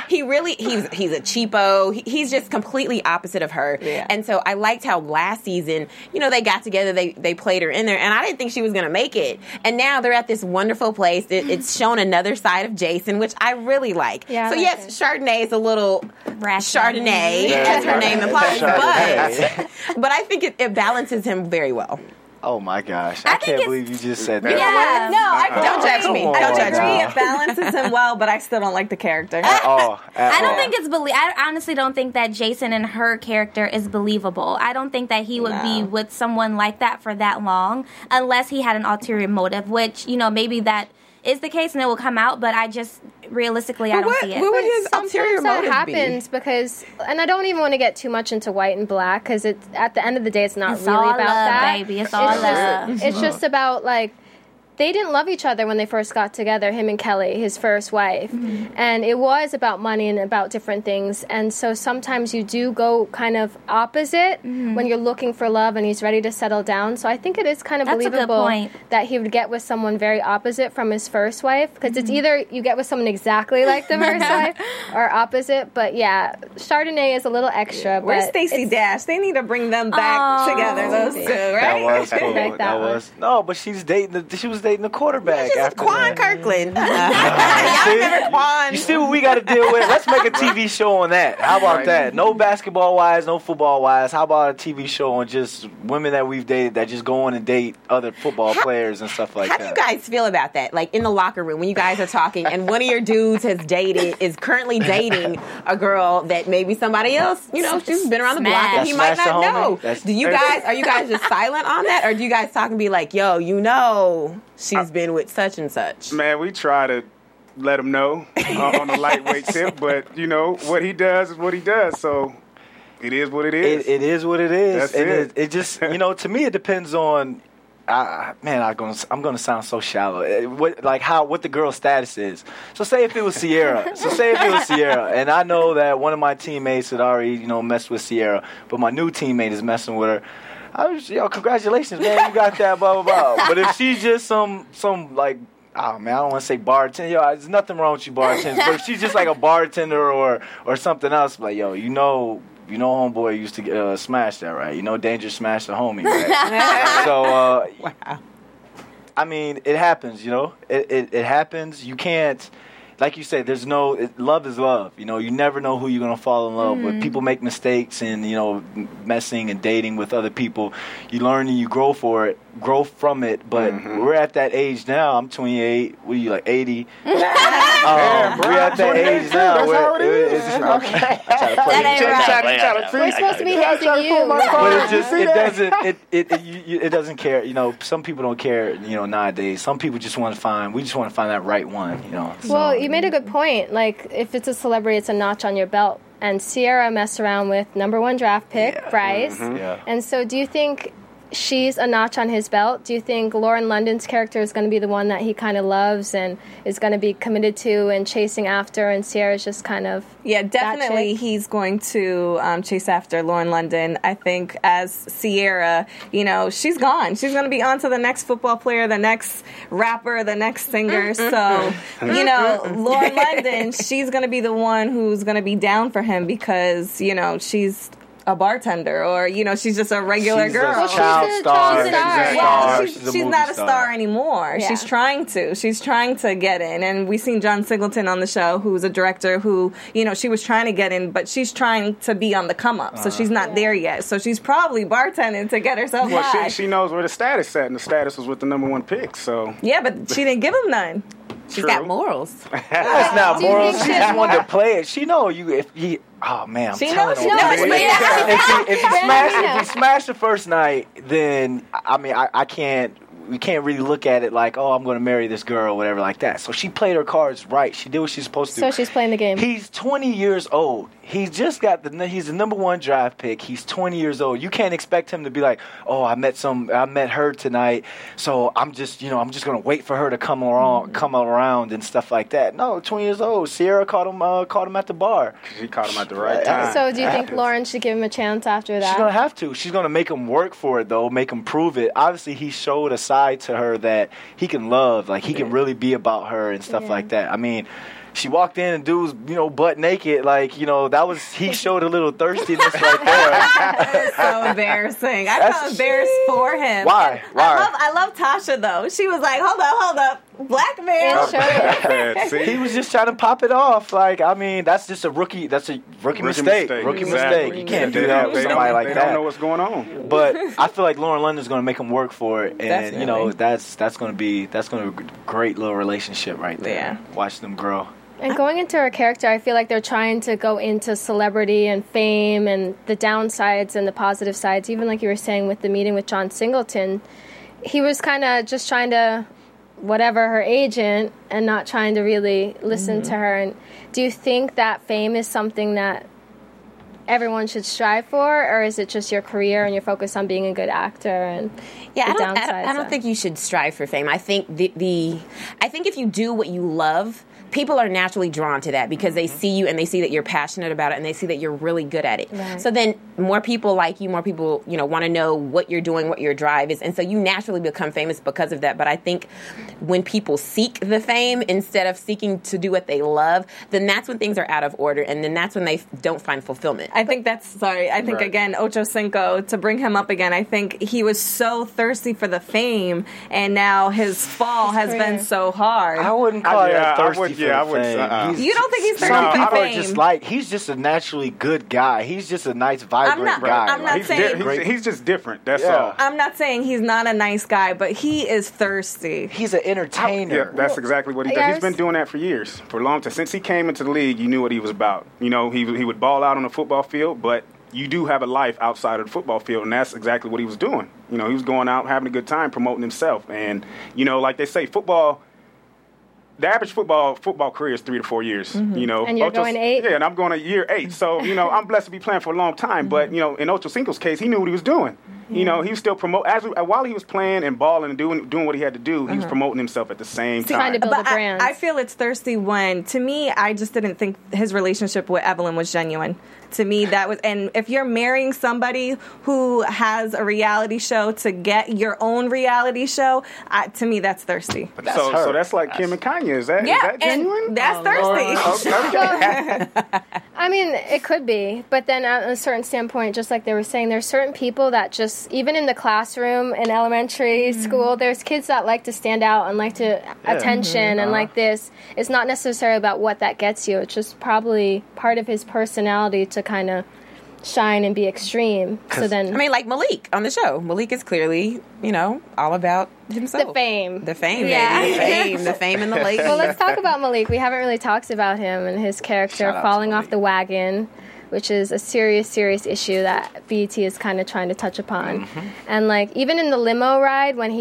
he really, he's a cheapo. He's just completely opposite of her. Yeah. And so I liked how last season, they got together, they played her in there, and I didn't think she was going to make it. And now they're at this wonderful place. It's shown another side of Jason, which I really like. Yeah, so, Chardonnay is a little ratchet. Chardonnay, as her name implies, but I think it balances him very well. Oh, my gosh. I can't believe you just said that. Yeah. Don't judge me. Don't judge me. It balances him well, but I still don't like the character. I honestly don't think that Jason and her character is believable. I don't think that he would be with someone like that for that long unless he had an ulterior motive, which, maybe that is the case and it will come out, but I just... Realistically, I don't see it. What would his ulterior motive be? Happens because, and I don't even want to get too much into white and black because at the end of the day, it's not really about that. Baby. It's all love. It's just about they didn't love each other when they first got together, him and Kelly, his first wife. Mm-hmm. And it was about money and about different things. And so sometimes you do go kind of opposite when you're looking for love and he's ready to settle down. So I think it is kind of believable that he would get with someone very opposite from his first wife. Because it's either you get with someone exactly like the first wife or opposite. But Chardonnay is a little extra. Where's Stacey Dash? They need to bring them back together, those two, right? That was cool. But she's dating, she was dating the quarterback. Just Quan Kirkland. You see what we got to deal with? Let's make a TV show on that. How about that? No basketball wise, no football wise. How about a TV show on just women that we've dated that just go on and date other football players and stuff like that? How do you guys feel about that? Like in the locker room when you guys are talking and one of your dudes is currently dating a girl that maybe somebody else, she's been around the block and he might not know. Are you guys just silent on that, or do you guys talk and be like, yo, she's been with such and such? Man, we try to let him know on the lightweight tip, but what he does is what he does. So it is what it is. It is what it is. That's it. It just, to me, it depends on. I'm gonna sound so shallow. What the girl's status is. So say if it was Sierra. And I know that one of my teammates had already, messed with Sierra, but my new teammate is messing with her. I was, congratulations, man, you got that, blah, blah, blah. But if she's just I don't want to say bartender. There's nothing wrong with you bartenders. But if she's just like a bartender or something else, homeboy used to smash that, right? Danger smashed the homie, right? So, wow. I mean, it happens, It happens. You can't. Like you said, there's love is love. You never know who you're going to fall in love with. People make mistakes and, messing and dating with other people. You learn and you grow from it. But we're at that age now. I'm 28. What are you, 80? We're at that age now. That's how it is. We're supposed to be helping you. But it doesn't care. Some people don't care, nowadays. Some people just want to find that right one, So. Well, you made a good point. If it's a celebrity, it's a notch on your belt. And Sierra messed around with number 1 draft pick, Bryce. And so do you think she's a notch on his belt? Do you think Lauren London's character is going to be the one that he kind of loves and is going to be committed to and chasing after, and Sierra's just kind of... Yeah, definitely he's going to chase after Lauren London. I think as Sierra, you know, she's gone. She's going to be on to the next football player, the next rapper, the next singer. So, you know, Lauren London, she's going to be the one who's going to be down for him because, you know, she's... a bartender, or, you know, she's just a regular girl. Well, she's a child star. Yeah, she's not a star anymore. Yeah. She's trying to. She's trying to get in. And we've seen John Singleton on the show, who's a director who, you know, she was trying to get in, but she's trying to be on the come-up, so she's not there yet. So she's probably bartending to get herself high. She knows where the status is at, and the status was with the number one pick, so... Yeah, but she didn't give him none. She's got morals. That's not morals. She just wanted to play it. She know you if he... Oh, man, I'm telling you. If you smash the first night, then, I mean, I can't... We can't really look at it like, oh, I'm going to marry this girl or whatever like that. So she played her cards right. She did what she's supposed to. So she's playing the game. He's 20 years old. He's just got he's the number one draft pick. He's 20 years old. You can't expect him to be like, oh, I met her tonight, so I'm just going to wait for her to come around and stuff like that. No, 20 years old. Sierra caught him at the bar. She caught him at the right time. So do you think Lauren should give him a chance after that? She's going to have to. She's going to make him work for it, though, make him prove it. Obviously, he showed us to her that he can love, like he can really be about her and stuff like that. I mean, she walked in and dude's, you know, butt naked, like, you know, that was, he showed a little thirstiness right there. That was so embarrassing. I felt embarrassed for him. Why? I love Tasha, though. She was like, hold up. Black man. Sure. He was just trying to pop it off. Like, I mean, that's just a rookie. That's a rookie mistake. Exactly. You can't do that with somebody like that. They don't know what's going on. But I feel like Lauren London's going to make him work for it, and definitely. You know, that's going to be a great little relationship right there. Yeah. Watch them grow. And going into her character, I feel like they're trying to go into celebrity and fame and the downsides and the positive sides. Even like you were saying with the meeting with John Singleton, he was kind of just trying to. Whatever her agent, and not trying to really listen to her. And do you think that fame is something that everyone should strive for, or is it just your career and your focus on being a good actor? And I don't think you should strive for fame. I think I think if you do what you love, people are naturally drawn to that because they see you and they see that you're passionate about it and they see that you're really good at it. Right. So then more people like you, more people, you know, want to know what you're doing, what your drive is. And so you naturally become famous because of that. But I think when people seek the fame instead of seeking to do what they love, then that's when things are out of order. And then that's when they don't find fulfillment. I think, again, Ocho Cinco, to bring him up again, I think he was so thirsty for the fame and now his fall has been so hard. I wouldn't call it thirsty. Yeah, I would. You don't think he's thirsty for fame? He's just a naturally good guy. He's just a nice, vibrant guy. I'm not saying he's just different. That's all. I'm not saying he's not a nice guy, but he is thirsty. He's an entertainer. Yeah, that's exactly what he does. He's been doing that for years, for a long time. Since he came into the league, you knew what he was about. You know, he would ball out on the football field, but you do have a life outside of the football field, and that's exactly what he was doing. You know, he was going out, having a good time, promoting himself, and you know, like they say, football. The average football career is 3 to 4 years, you know. And you're going 8? Yeah, and I'm going to year 8. So, you know, I'm blessed to be playing for a long time. But, you know, in Ocho Cinco's case, he knew what he was doing. Mm-hmm. You know, he was still promoting. While he was playing and balling and doing what he had to do, he was promoting himself at the same time. Trying to build a brand. I feel it's thirsty when, to me, I just didn't think his relationship with Evelyn was genuine. To me, that was, and if you're marrying somebody who has a reality show to get your own reality show, to me, that's thirsty. That's so that's like Kim and Kanye. Is that genuine? That's thirsty. Okay. I mean, it could be, but then at a certain standpoint, just like they were saying, there's certain people that just, even in the classroom in elementary school, there's kids that like to stand out and like to attention and like this. It's not necessarily about what that gets you. It's just probably part of his personality to kind of shine and be extreme. So then, I mean, like Malik on the show. Malik is clearly, you know, all about himself. The fame, yeah. Baby. The fame and the lake. Well, let's talk about Malik. We haven't really talked about him and his character falling off the wagon, which is a serious, serious issue that BET is kind of trying to touch upon. Mm-hmm. And like even in the limo ride when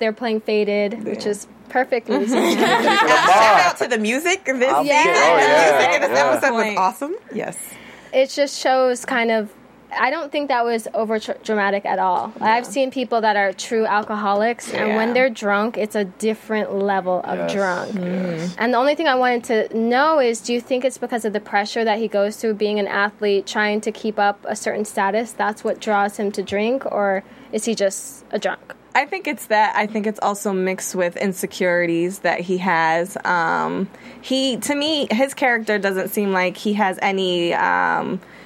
they're playing Faded, which is perfect music. Shout out to the music. The music in this episode was awesome. Yes. It just shows kind of I don't think that was over dramatic at all. Yeah. I've seen people that are true alcoholics, yeah. and when they're drunk, it's a different level of yes. drunk. Yes. And the only thing I wanted to know is, do you think it's because of the pressure that he goes through being an athlete, trying to keep up a certain status, that's what draws him to drink, or is he just a drunk? I think it's that. I think it's also mixed with insecurities that he has. To me, his character doesn't seem like he has any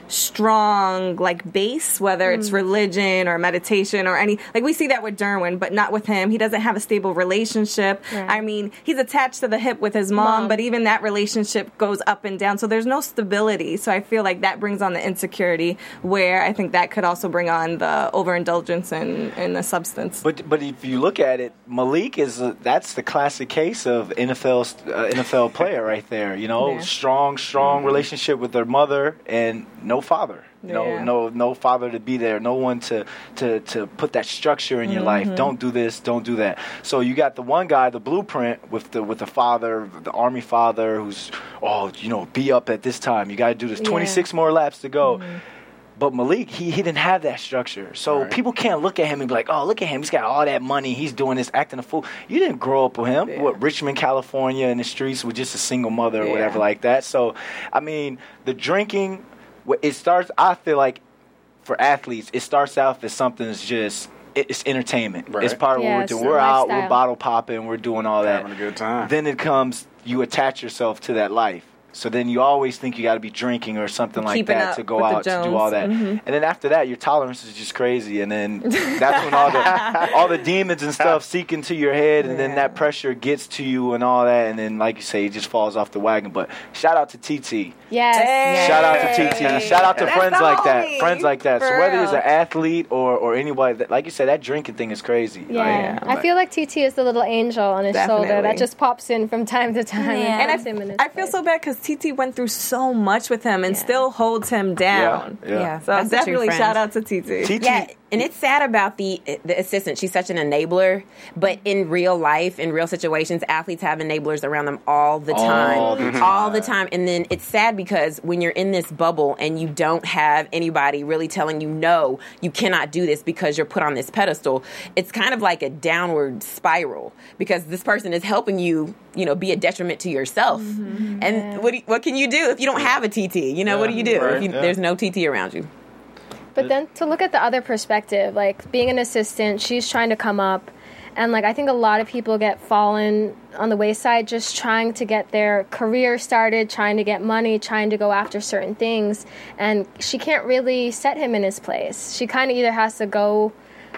strong, like, base, whether it's religion or meditation or any, like, we see that with Derwin, but not with him. He doesn't have a stable relationship. Right. I mean, he's attached to the hip with his mom, but even that relationship goes up and down, so there's no stability. So I feel like that brings on the insecurity, where I think that could also bring on the overindulgence in the substance. But if you look at it, Malik is that's the classic case of NFL player right there, you know, yeah. strong relationship with their mother and no father, no father to be there, no one to put that structure in your life. Don't do this, don't do that. So you got the one guy, the blueprint, with the father, the army father, who's be up at this time. You got to do this. 26 more laps to go. Mm-hmm. But Malik, he didn't have that structure. So people can't look at him and be like, oh, look at him. He's got all that money. He's doing this, acting a fool. You didn't grow up with him. Yeah. What, Richmond, California, in the streets with just a single mother or whatever like that. So, I mean, the drinking, it starts, I feel like, for athletes, it starts out as something that's just, it's entertainment. Right. It's part of what we're doing. We're out, lifestyle. We're bottle popping, we're doing all that. Having a good time. Then it comes, you attach yourself to that life. So then you always think you got to be drinking or something like that to go out to do all that. Mm-hmm. And then after that, your tolerance is just crazy. And then that's when all the demons and stuff seek into your head. And then that pressure gets to you and all that. And then, like you say, it just falls off the wagon. But shout out to TT. Yes. Hey. Shout out to TT. Shout out to friends like that. So whether it's an athlete or anybody, like you said, that drinking thing is crazy. Yeah. I feel like TT is the little angel on his shoulder that just pops in from time to time. Yeah. And I feel so bad because TT went through so much with him and still holds him down. Yeah. So that's definitely shout out to TT. Yeah, and it's sad about the assistant. She's such an enabler, but in real life, in real situations, athletes have enablers around them all the time. And then it's sad because when you're in this bubble and you don't have anybody really telling you, no, you cannot do this, because you're put on this pedestal, it's kind of like a downward spiral, because this person is helping you, be a detriment to yourself. Mm-hmm. And what can you do if you don't have a TT? What do you do if there's no TT around you? But then to look at the other perspective, like being an assistant, she's trying to come up. And like I think a lot of people get fallen on the wayside just trying to get their career started, trying to get money, trying to go after certain things. And she can't really set him in his place. She kind of either has to go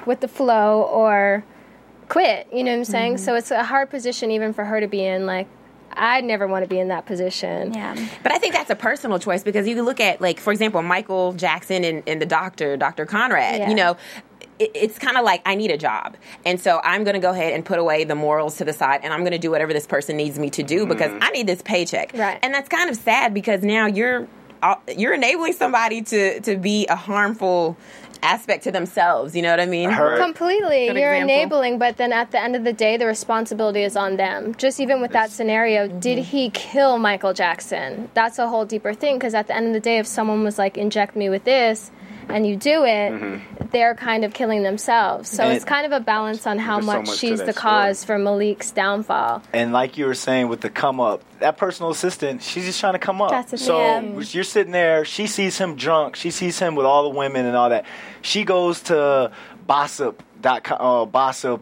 with the flow or quit, you know what I'm saying? Mm-hmm. So it's a hard position even for her to be in, like, I'd never want to be in that position. Yeah. But I think that's a personal choice, because you can look at, like, for example, Michael Jackson and the doctor, Dr. Conrad, it's kind of like, I need a job. And so I'm going to go ahead and put away the morals to the side, and I'm going to do whatever this person needs me to do because I need this paycheck. Right. And that's kind of sad, because now you're enabling somebody to be a harmful aspect to themselves, you know what I mean? Completely. You're enabling, but then at the end of the day, the responsibility is on them. Just even with that scenario, did he kill Michael Jackson? That's a whole deeper thing, because at the end of the day, if someone was like, inject me with this, and you do it, they're kind of killing themselves. So and it's kind of a balance on how much she's the cause for Malik's downfall. And like you were saying with the come up, that personal assistant, she's just trying to come up. That's so you're sitting there, she sees him drunk, she sees him with all the women and all that. She goes to Bossip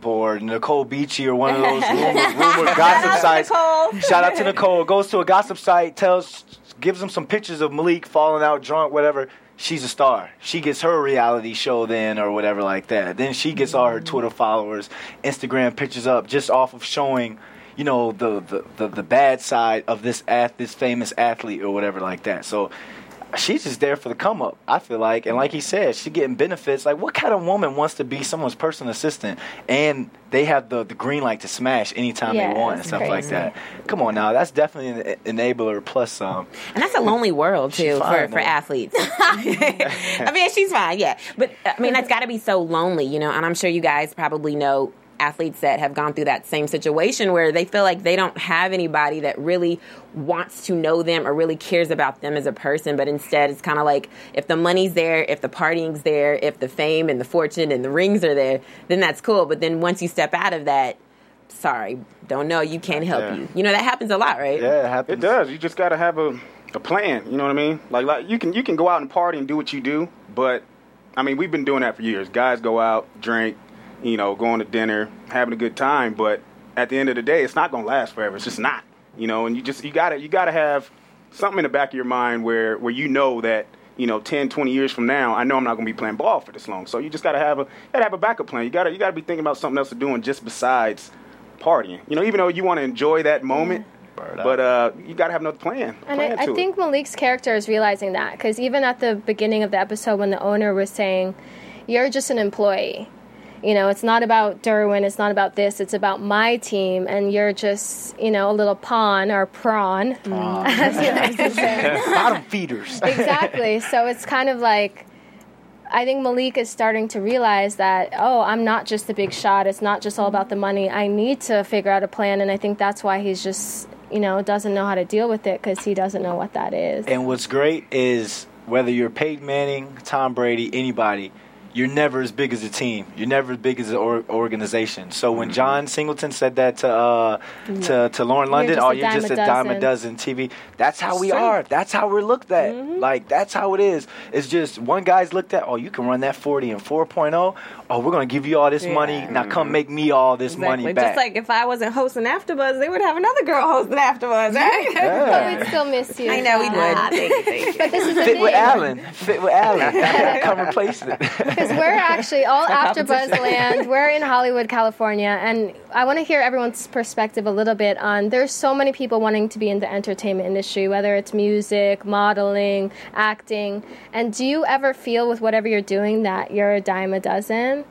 or Nicole Beachy or one of those rumor gossip sites. Shout out to Nicole. Goes to a gossip site, gives them some pictures of Malik falling out drunk, whatever. She's a star. She gets her reality show then or whatever like that. Then she gets all her Twitter followers, Instagram pictures up just off of showing, the bad side of this famous athlete or whatever like that. So she's just there for the come up, I feel like. And like he said, she's getting benefits. Like, what kind of woman wants to be someone's personal assistant and they have the green light to smash anytime they want and stuff like that? Come on now, that's definitely an enabler plus some. And that's a lonely world, too, for athletes. I mean, she's fine, yeah. But, I mean, that's got to be so lonely, and I'm sure you guys probably know athletes that have gone through that same situation where they feel like they don't have anybody that really wants to know them or really cares about them as a person. But instead, it's kind of like if the money's there, if the partying's there, if the fame and the fortune and the rings are there, then that's cool. But then once you step out of that, sorry, don't know, you can't help you. You know, that happens a lot, right? Yeah, it happens. It does. You just got to have a plan. You know what I mean? Like you can go out and party and do what you do. But, I mean, we've been doing that for years. Guys go out, drink, you know, going to dinner, having a good time. But at the end of the day, it's not going to last forever. It's just not. You know, and you got to have something in the back of your mind where you know that, you know, 10, 20 years from now, I know I'm not going to be playing ball for this long. So you just got to have a backup plan. You got to be thinking about something else to do just besides partying. You know, even though you want to enjoy that moment, but you got to have another plan. And I think Malik's character is realizing that, because even at the beginning of the episode when the owner was saying, you're just an employee. You know, it's not about Derwin, it's not about this, it's about my team, and you're just, you know, a little pawn or prawn. As you like to say. Bottom feeders. Exactly. So it's kind of like, I think Malik is starting to realize that, oh, I'm not just the big shot, it's not just all about the money, I need to figure out a plan, and I think that's why he's just, you know, doesn't know how to deal with it, because he doesn't know what that is. And what's great is, whether you're Peyton Manning, Tom Brady, anybody, you're never as big as a team. You're never as big as an organization. So when John Singleton said that to Lauren London, you're just a dime a dozen TV. That's how we are. That's how we're looked at. Mm-hmm. Like, that's how it is. It's just one guy's looked at, you can run that 40 and 4.0. Oh, we're going to give you all this money. Now come make me all this money back. Just like if I wasn't hosting Afterbuzz, they would have another girl hosting Afterbuzz, right? Yeah. But we'd still miss you. I know we would. Thank you. But this is Fit with Alan. Come replace it. We're actually all AfterBuzz land. We're in Hollywood, California, and I want to hear everyone's perspective a little bit on. There's so many people wanting to be in the entertainment industry, whether it's music, modeling, acting. And do you ever feel with whatever you're doing that you're a dime a dozen?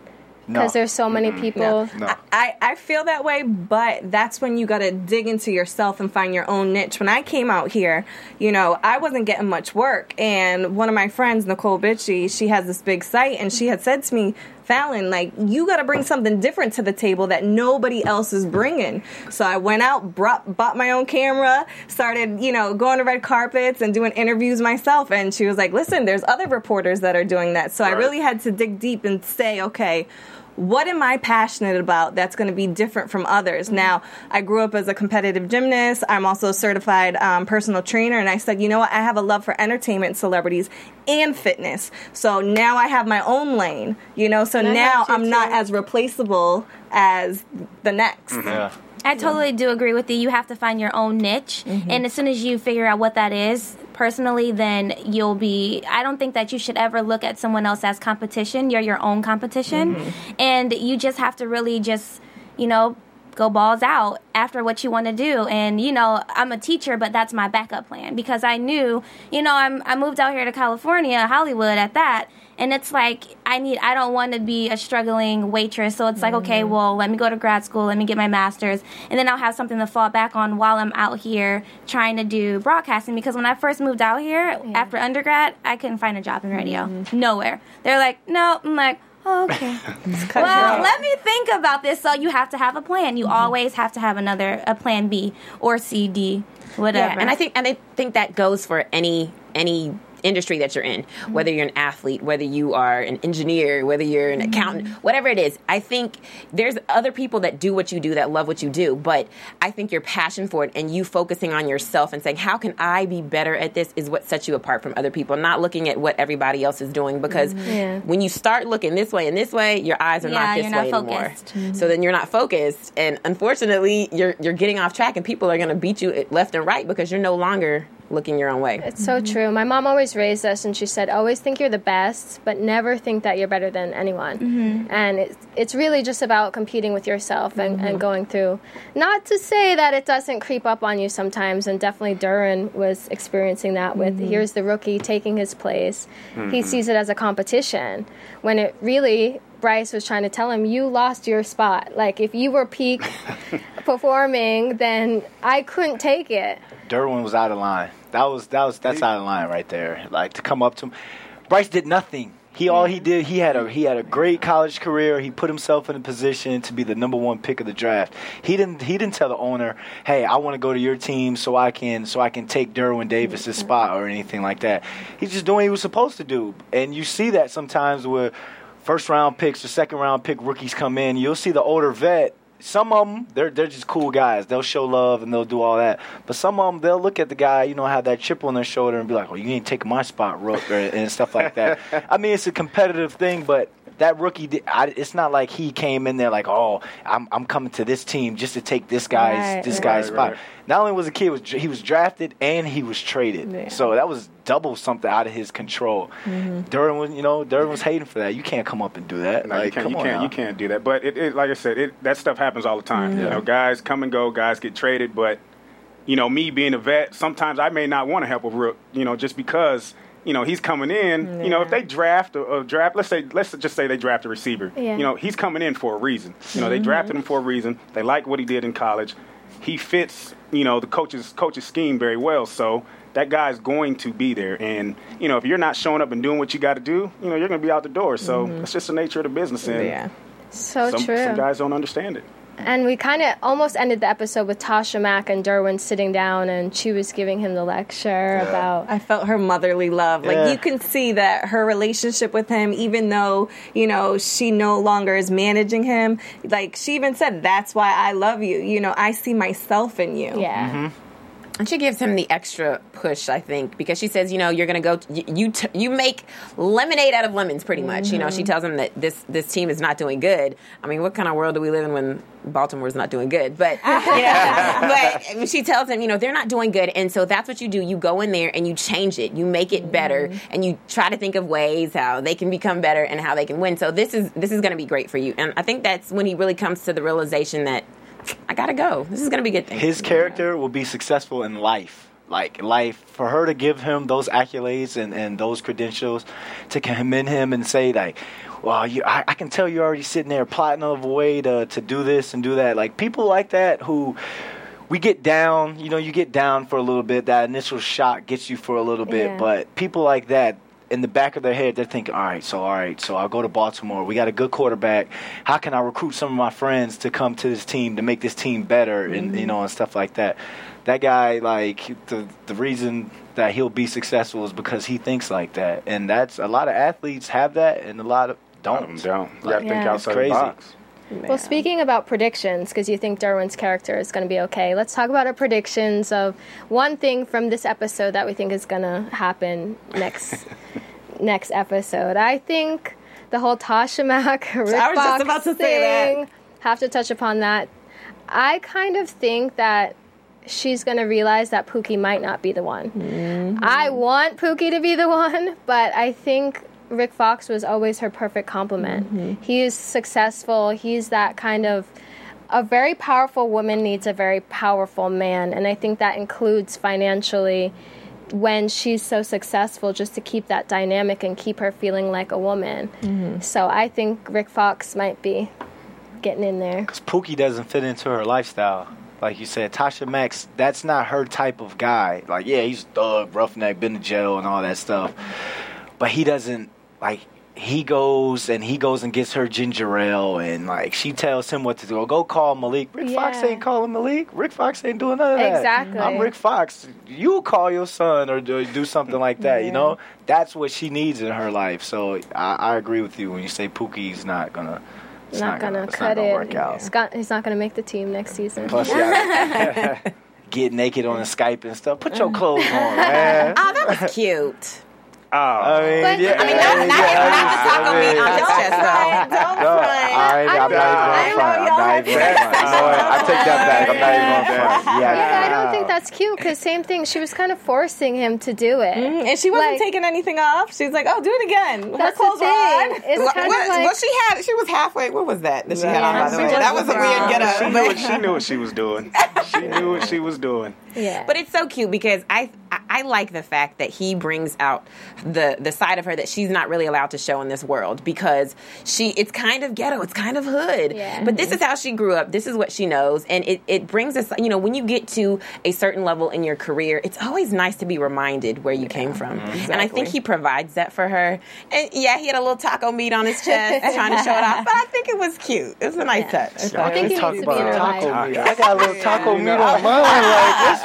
Because there's so many people. No. I feel that way, but that's when you got to dig into yourself and find your own niche. When I came out here, you know, I wasn't getting much work. And one of my friends, Nicole Bitchie, she has this big site, and she had said to me, Fallon, like, you got to bring something different to the table that nobody else is bringing. So I went out, bought my own camera, started, you know, going to red carpets and doing interviews myself. And she was like, listen, there's other reporters that are doing that. So I really had to dig deep and say, okay, what am I passionate about that's going to be different from others? Mm-hmm. Now, I grew up as a competitive gymnast. I'm also a certified personal trainer. And I said, you know what? I have a love for entertainment, celebrities, and fitness. So now I have my own lane, you know? So now I'm not as replaceable as the next. Mm-hmm. Yeah. I totally do agree with you. You have to find your own niche. Mm-hmm. And as soon as you figure out what that is, personally, then you'll be... I don't think that you should ever look at someone else as competition. You're your own competition. Mm-hmm. And you just have to really just, you know, go balls out after what you want to do. And, you know, I'm a teacher, but that's my backup plan. Because I knew, you know, I moved out here to California, Hollywood at that. And it's like, I don't want to be a struggling waitress. So it's like, okay, well, let me go to grad school. Let me get my master's. And then I'll have something to fall back on while I'm out here trying to do broadcasting. Because when I first moved out here, after undergrad, I couldn't find a job in radio. Nowhere. They're like, no. I'm like, oh, okay. Well, let me think about this. So you have to have a plan. You always have to have a plan B or C, D, whatever. Yeah, and I think that goes for any industry that you're in, whether you're an athlete, whether you are an engineer, whether you're an accountant, whatever it is. I think there's other people that do what you do, that love what you do, but I think your passion for it and you focusing on yourself and saying, how can I be better at this, is what sets you apart from other people, not looking at what everybody else is doing, because when you start looking this way and this way, your eyes are not this way anymore. So then you're not focused, and unfortunately you're getting off track, and people are going to beat you left and right because you're no longer looking your own way. It's so true. My mom always raised us, and she said, always think you're the best, but never think that you're better than anyone. And it's really just about competing with yourself and going through. Not to say that it doesn't creep up on you sometimes, and definitely Derwin was experiencing that with, here's the rookie taking his place. He sees it as a competition, when it really... Bryce was trying to tell him, you lost your spot. Like, if you were peak performing, then I couldn't take it. Derwin was out of line. That's out of line right there. Like, to come up to him. Bryce did nothing. He had a great college career. He put himself in a position to be the number one pick of the draft. He didn't tell the owner, "Hey, I want to go to your team so I can take Derwin Davis's spot," or anything like that. He's just doing what he was supposed to do. And you see that sometimes where first round picks or second round pick rookies come in. You'll see the older vet. Some of them, they're just cool guys. They'll show love and they'll do all that. But some of them, they'll look at the guy, have that chip on their shoulder and be like, "Oh, you ain't taking my spot, Rook," and stuff like that. I mean, it's a competitive thing, but that rookie, it's not like he came in there like, "Oh, I'm coming to this team just to take this guy's spot." Right. Not only was the kid, he was drafted and he was traded. Yeah. So that was double something out of his control. Mm-hmm. Derwin was hating for that. You can't come up and do that. No, you can't do that. But it like I said, that stuff happens all the time. Mm-hmm. Guys come and go, guys get traded. But me being a vet, sometimes I may not want to help a Rook. Just because. He's coming in. Yeah. If they draft a draft, let's just say they draft a receiver. Yeah. He's coming in for a reason. They drafted him for a reason. They like what he did in college. He fits, the coach's scheme very well. So that guy's going to be there. And if you're not showing up and doing what you got to do, you're going to be out the door. So that's just the nature of the business. And yeah, true. Some guys don't understand it. And we kind of almost ended the episode with Tasha Mack and Derwin sitting down, and she was giving him the lecture about... I felt her motherly love. Yeah. Like, you can see that her relationship with him, even though, she no longer is managing him, like, she even said, "That's why I love you. I see myself in you." Yeah. Mm-hmm. And she gives him the extra push, I think, because she says, "You're going to go. You make lemonade out of lemons, pretty much." Mm-hmm. She tells him that this team is not doing good. I mean, what kind of world do we live in when Baltimore's not doing good? But but she tells him, they're not doing good, and so that's what you do. You go in there and you change it. You make it better, and you try to think of ways how they can become better and how they can win. So this is going to be great for you. And I think that's when he really comes to the realization that, I gotta go. This is gonna be a good thing. His character will be successful in life. Like, life, for her to give him those accolades and those credentials, to commend him and say, like, "Well, I can tell you're already sitting there plotting of a way to do this and do that." Like, people like that who... We get down, you get down for a little bit. That initial shock gets you for a little bit. Yeah. But people like that, in the back of their head, they're thinking, all right, so I'll go to Baltimore. We got a good quarterback. How can I recruit some of my friends to come to this team to make this team better and stuff like that? That guy, like, the reason that he'll be successful is because he thinks like that. And that's a lot of athletes have that, and a lot of don't. You got to think outside the box. Man. Well, speaking about predictions, because you think Derwin's character is going to be okay, let's talk about our predictions of one thing from this episode that we think is going to happen next episode. I think the whole Tasha Mack, Rick Fox thing, have to touch upon that. I kind of think that she's going to realize that Pookie might not be the one. Mm-hmm. I want Pookie to be the one, but I think... Rick Fox was always her perfect complement. Mm-hmm. He is successful. He's that kind of... A very powerful woman needs a very powerful man, and I think that includes financially when she's so successful, just to keep that dynamic and keep her feeling like a woman. Mm-hmm. So I think Rick Fox might be getting in there. Because Pookie doesn't fit into her lifestyle. Like you said, Tasha Mack, that's not her type of guy. Like, yeah, he's a thug, roughneck, been to jail and all that stuff. But he doesn't... Like, he goes and gets her ginger ale, and, like, she tells him what to do. Go call Malik. Rick Fox ain't calling Malik. Rick Fox ain't doing none of that. Exactly. I'm Rick Fox. You call your son or do something like that, That's what she needs in her life. So I agree with you when you say Pookie's not going to... It's not going to work out. He's not going to make the team next season. Plus, get naked on the Skype and stuff. Put your clothes on, man. Oh, that was cute. Oh. I take that back. I'm not even on front. I don't think that's cute, because same thing. She was kind of forcing him to do it. Mm-hmm. And she wasn't taking anything off. She's like, "Oh, do it again." Her clothes were on. She was halfway. What was that she had on, by the way? That was a weird getup. She knew what she was doing. She knew what she was doing. Yeah. But it's so cute because I like the fact that he brings out the side of her that she's not really allowed to show in this world, because it's kind of ghetto, it's kind of hood. Yeah. But this is how she grew up. This is what she knows. And it brings us, you know, when you get to a certain level in your career, it's always nice to be reminded where you came from. Exactly. And I think he provides that for her. And yeah, he had a little taco meat on his chest trying to show it off, but I think it was cute. It was a nice touch. I think it needs to be in her life. I got a little taco meat on mine.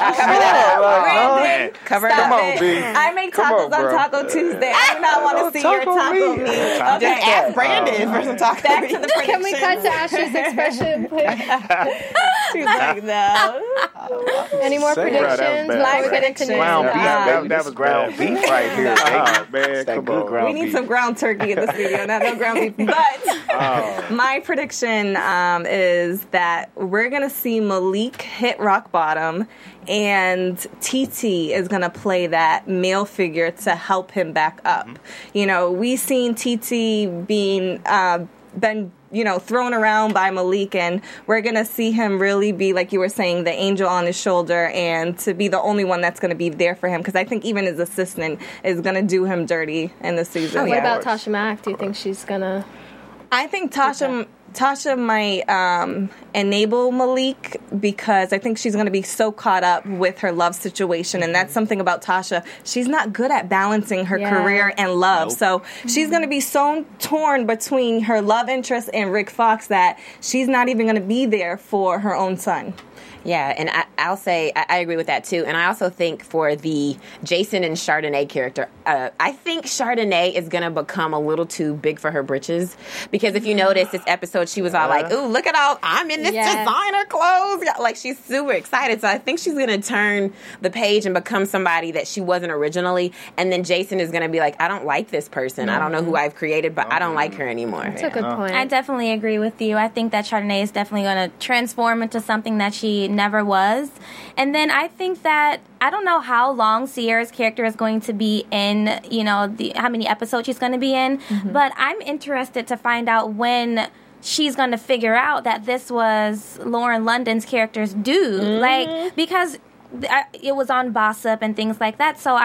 Like, cover that up. Brandon, cover it up. Come on, B. I make tacos on Taco Tuesday. I do not want to see your taco meat. Just ask Brandon for some taco meat. Back to the prediction. Can we cut to Ashley's expression, please? She's like, no. Any more predictions? Live predictions. That was ground beef right here. Oh, man, come on. We need some ground turkey in the studio. Not no ground beef. But my prediction is that we're going to see Malik hit rock bottom, and TT is going to play that male figure to help him back up. Mm-hmm. You know, we seen TT being thrown around by Malik, and we're going to see him really be, like you were saying, the angel on his shoulder, and to be the only one that's going to be there for him, because I think even his assistant is going to do him dirty in the season. Oh, what about Tasha Mack? Do you think she's going to... I think Tasha might enable Malik, because I think she's going to be so caught up with her love situation, and that's something about Tasha. She's not good at balancing her career and love, so she's going to be so torn between her love interest and Rick Fox that she's not even going to be there for her own son. Yeah, and I'll say I agree with that, too. And I also think for the Jason and Chardonnay character, I think Chardonnay is going to become a little too big for her britches. Because if you notice, this episode, she was all like, ooh, look at all, I'm in this designer clothes. Like, she's super excited. So I think she's going to turn the page and become somebody that she wasn't originally. And then Jason is going to be like, I don't like this person. I don't know who I've created, but I don't like her anymore. That's a good point. I definitely agree with you. I think that Chardonnay is definitely going to transform into something that she never was. And then I think that I don't know how long Sierra's character is going to be in, you know, how many episodes she's going to be in, but I'm interested to find out when she's going to figure out that this was Lauren London's character's dude, like, because it was on Bossip and things like that, so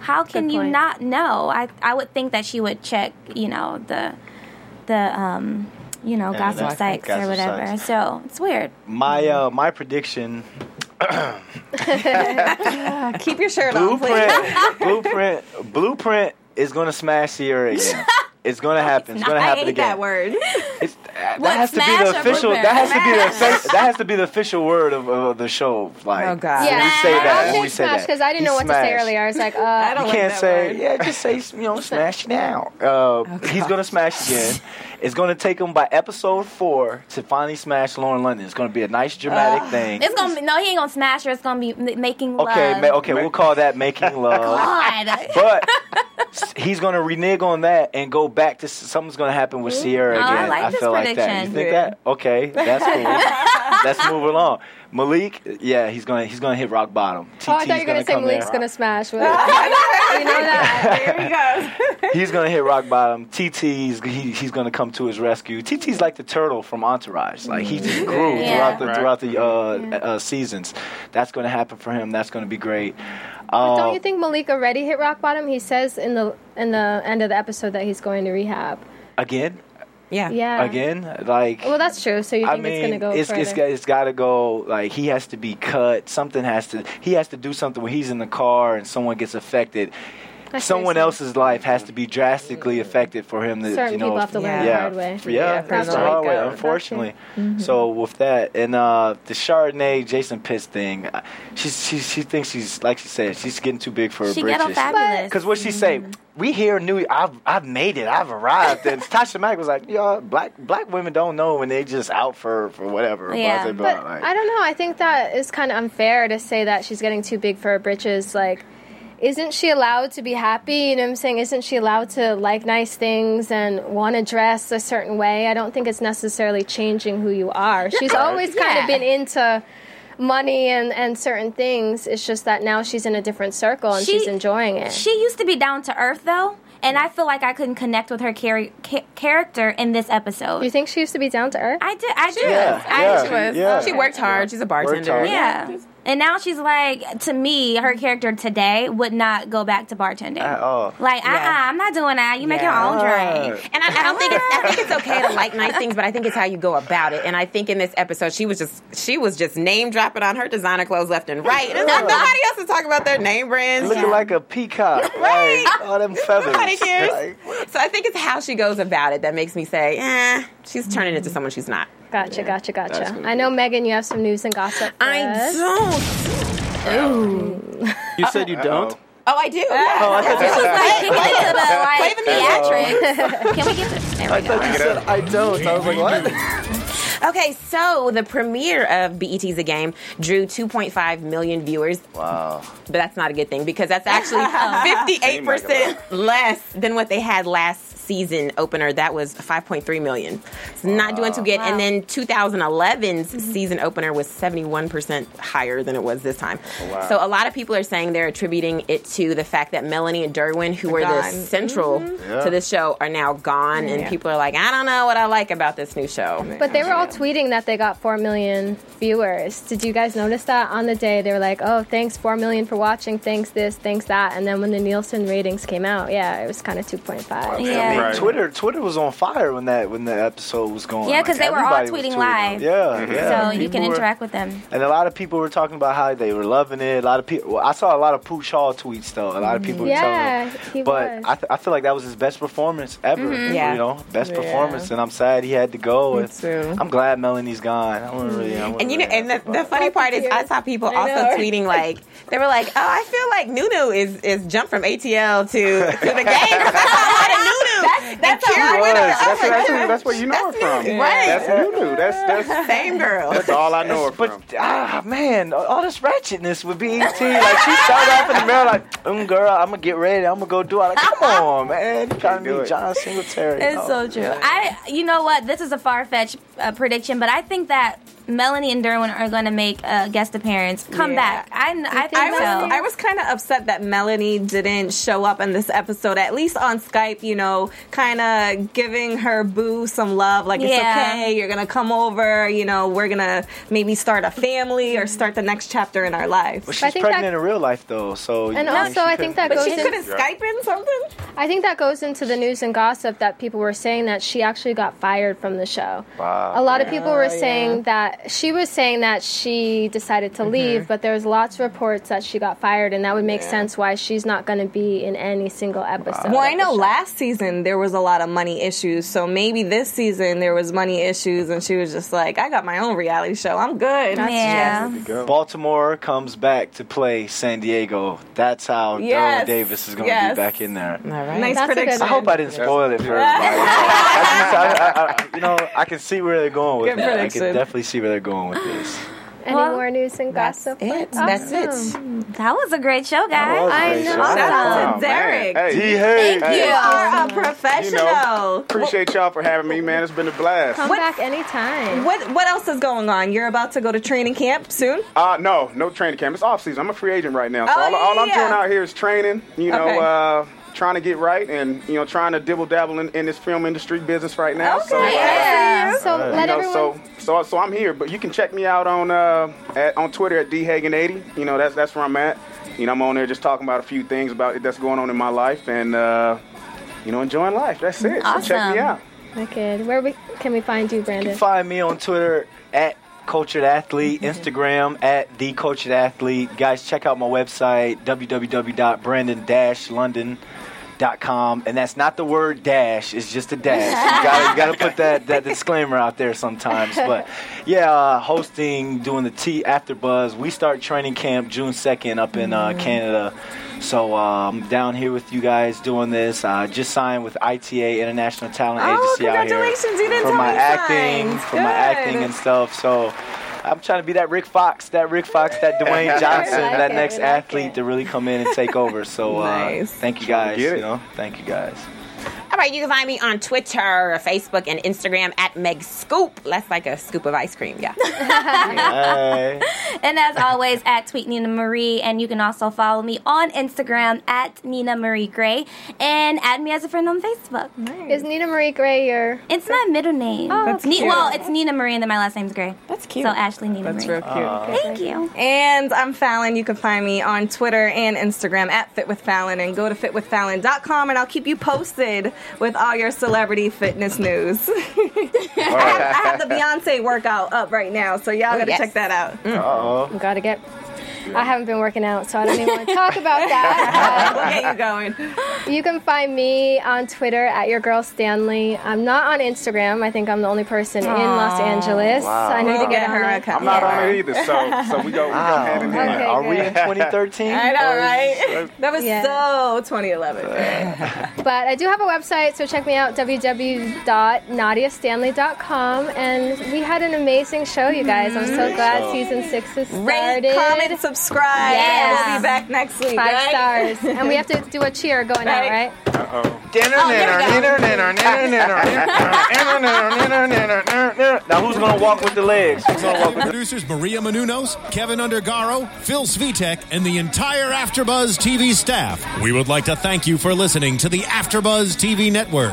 how can you not know? I would think that she would check, you know, the gossip sites or whatever. So it's weird. My prediction. Keep your shirt on, please. Blueprint is going to smash Sierra again. It's going to happen. It's going to happen again. I hate that word. That has to be the official word of the show. Like, oh God! Yeah, we say that. When we say that, because I didn't know what to say earlier. I was like, I don't. You can't say. Word. Yeah, just say, you know, smash now. He's going to smash again. It's going to take him by episode 4 to finally smash Lauren London. It's going to be a nice dramatic thing. It's going to be he ain't going to smash her. It's going to be making love. Okay, we'll call that making love. God. But he's going to renege on that and go back to something's going to happen with Sierra again. I like this prediction. That. You think that? Okay, that's cool. Let's move along. Malik, he's gonna hit rock bottom. TT's I thought you were gonna say Malik's gonna smash. With it. You know that. There he goes. He's gonna hit rock bottom. TT's gonna come to his rescue. TT's like the turtle from Entourage. Like, he just grew throughout the seasons. That's gonna happen for him. That's gonna be great. But don't you think Malik already hit rock bottom? He says in the end of the episode that he's going to rehab again. Yeah. Again, like... Well, that's true. So you think it's going to go further? It's got to go... Like, he has to be cut. Something has to... He has to do something when he's in the car and someone gets affected. Someone else's life has to be drastically affected for him to... Certain people have to learn the hard way. It's the hard way, unfortunately. So with that, and the Chardonnay, Jason Pitts thing, she thinks she's, like she said, she's getting too big for her britches. She got fabulous. Because what she say... We here knew I've made it. I've arrived. And Tasha Mack was like, y'all, black women don't know when they just out for whatever. Yeah. But like, I don't know. I think that is kind of unfair to say that she's getting too big for her britches. Like, isn't she allowed to be happy? You know what I'm saying? Isn't she allowed to like nice things and want to dress a certain way? I don't think it's necessarily changing who you are. She's always kind of been into... money and certain things. It's just that now she's in a different circle and she's enjoying it. She used to be down to earth, though. And I feel like I couldn't connect with her character in this episode. You think she used to be down to earth? I did. Yeah. She worked hard. She's a bartender. Yeah. And now she's like, to me, her character today would not go back to bartending. At all. Like, I'm not doing that. You make your own drink. And I don't think it's, I think it's okay to like nice things, but I think it's how you go about it. And I think in this episode, she was just name dropping on her designer clothes left and right. And it's like nobody else is talking about their name brands. Looking like a peacock, right? Like, all them feathers. Nobody cares. Like, so I think it's how she goes about it that makes me say, she's turning into someone she's not. Gotcha. I know, Megan, you have some news and gossip. I don't. You said you don't? Oh, I do. I thought you said, play the theatrics. Can we get this? There we go. I thought you said, I don't. I was like, what? Okay, so the premiere of BET's The Game drew 2.5 million viewers. Wow. But that's not a good thing because that's actually 58% less than what they had last season opener. That was 5.3 million. It's not doing too good. Wow. And then 2011's season opener was 71% higher than it was this time. Wow. So a lot of people are saying they're attributing it to the fact that Melanie and Derwin, who were the central to the show, are now gone. And people are like, I don't know what I like about this new show. But they were all tweeting that they got 4 million viewers. Did you guys notice that on the day? They were like, oh, thanks 4 million for watching. Thanks this, thanks that. And then when the Nielsen ratings came out, it was kind of 2.5. Wow. Yeah. Right. Twitter was on fire when the episode was going on. Yeah, because they were all tweeting live. Yeah. So people you can interact with them. And a lot of people were talking about how they were loving it. A lot of people. I saw a lot of Pooch Hall tweets, though. A lot of people were telling him. But I feel like that was his best performance ever. Mm-hmm. Yeah. You know, best performance. And I'm sad he had to go. And I'm glad Melanie's gone. The funny part is I saw people also tweeting, like, they were like, oh, I feel like Nunu is jumped from ATL to The Game. That's a lot of Nunu. That's a lot of women. That's where you know her from. Yeah. Right. That's Nunu. That's same girl. That's all I know her from. But, man, all this ratchetness with BET. Like, she started off in the mirror like, girl, I'm going to get ready. I'm going to go do it. Like, come on, man. You're trying to be John Singleton. It's so true. Yeah. You know what? This is a far-fetched prediction, but I think that Melanie and Derwin are going to make a guest appearance. Come back. I think so. I was kind of upset that Melanie didn't show up in this episode, at least on Skype, you know, kind of giving her boo some love. Like, it's okay, you're going to come over, you know, we're going to maybe start a family or start the next chapter in our lives. Well, she's pregnant in real life, though. So and also, I think that goes into... But she couldn't Skype in something? I think that goes into the news and gossip that people were saying that she actually got fired from the show. Wow. A lot of people were saying that... She was saying that she decided to leave, but there's lots of reports that she got fired, and that would make sense why she's not going to be in any single episode. Wow. Well, I know last season there was a lot of money issues, so maybe this season there was money issues, and she was just like, I got my own reality show. I'm good. That's Baltimore comes back to play San Diego. That's how Derwin Davis is going to be back in there. All right. Nice prediction. I hope I didn't spoil it for everybody. I can see where they're going with that. I can definitely see where they're going with this. Any more news and gossip? That's it. That was a great show, guys. I know. Shout out to Derek. Hey. Thank you. You are a professional. Appreciate y'all for having me, man. It's been a blast. Come back anytime. What else is going on? You're about to go to training camp soon? No training camp. It's off season. I'm a free agent right now. So all I'm doing out here is training, you know, trying to get right and, you know, trying to dibble-dabble in this film industry business right now. Okay. So I'm here, but you can check me out on Twitter at dhagen80. You know, that's where I'm at. You know, I'm on there just talking about a few things about it that's going on in my life and, you know, enjoying life. That's it. Awesome. So check me out. Okay. Where can we find you, Brandon? You can find me on Twitter at Cultured Athlete, Instagram at The Cultured Athlete. Guys, check out my website, www.brandon-london.com, and that's not the word dash, it's just a dash. You gotta put that disclaimer out there sometimes. But hosting, doing the Afterbuzz. We start training camp June 2nd up in Canada. So I'm down here with you guys doing this. I just signed with ITA, International Talent Agency out here. Congratulations, you didn't tell me my acting and stuff. So I'm trying to be that Rick Fox, that Dwayne Johnson, that next athlete to really come in and take over. So thank you guys. Thank you guys. right, you can find me on Twitter or Facebook and Instagram at Meg Scoop. That's like a scoop of ice cream, yeah. And as always, at Tweet Nina Marie. And you can also follow me on Instagram at Nina Marie Gray. And add me as a friend on Facebook. Nice. Is Nina Marie Gray your... It's my middle name. Oh, that's cute. Well, it's Nina Marie and then my last name's Gray. That's cute. So Ashley Nina Marie. That's real cute. Thank you. And I'm Fallon. You can find me on Twitter and Instagram at FitWithFallon. And go to fitwithfallon.com and I'll keep you posted with all your celebrity fitness news. I have the Beyonce workout up right now, so y'all gotta check that out. Uh-oh. Gotta get... I haven't been working out, so I don't even want to talk about that. We'll get you going. You can find me on Twitter at your girl Stanley. I'm not on Instagram. I think I'm the only person in Los Angeles. Wow. I need to get her account. I'm not on it either, so we go hand in hand. Are we in 2013? I know, right? That was so 2011. But I do have a website, so check me out, www.nadiastanley.com. And we had an amazing show, you guys. I'm so glad season 6 is started. Rate, comment, subscribe. Yes. We'll be back next week. 5 stars. And we have to do a cheer going out, right? Uh-oh. Now who's going to walk with the legs? Producers Maria Menounos, Kevin Undergaro, Phil Svitek, and the entire AfterBuzz TV staff. We would like to thank you for listening to the AfterBuzz TV network.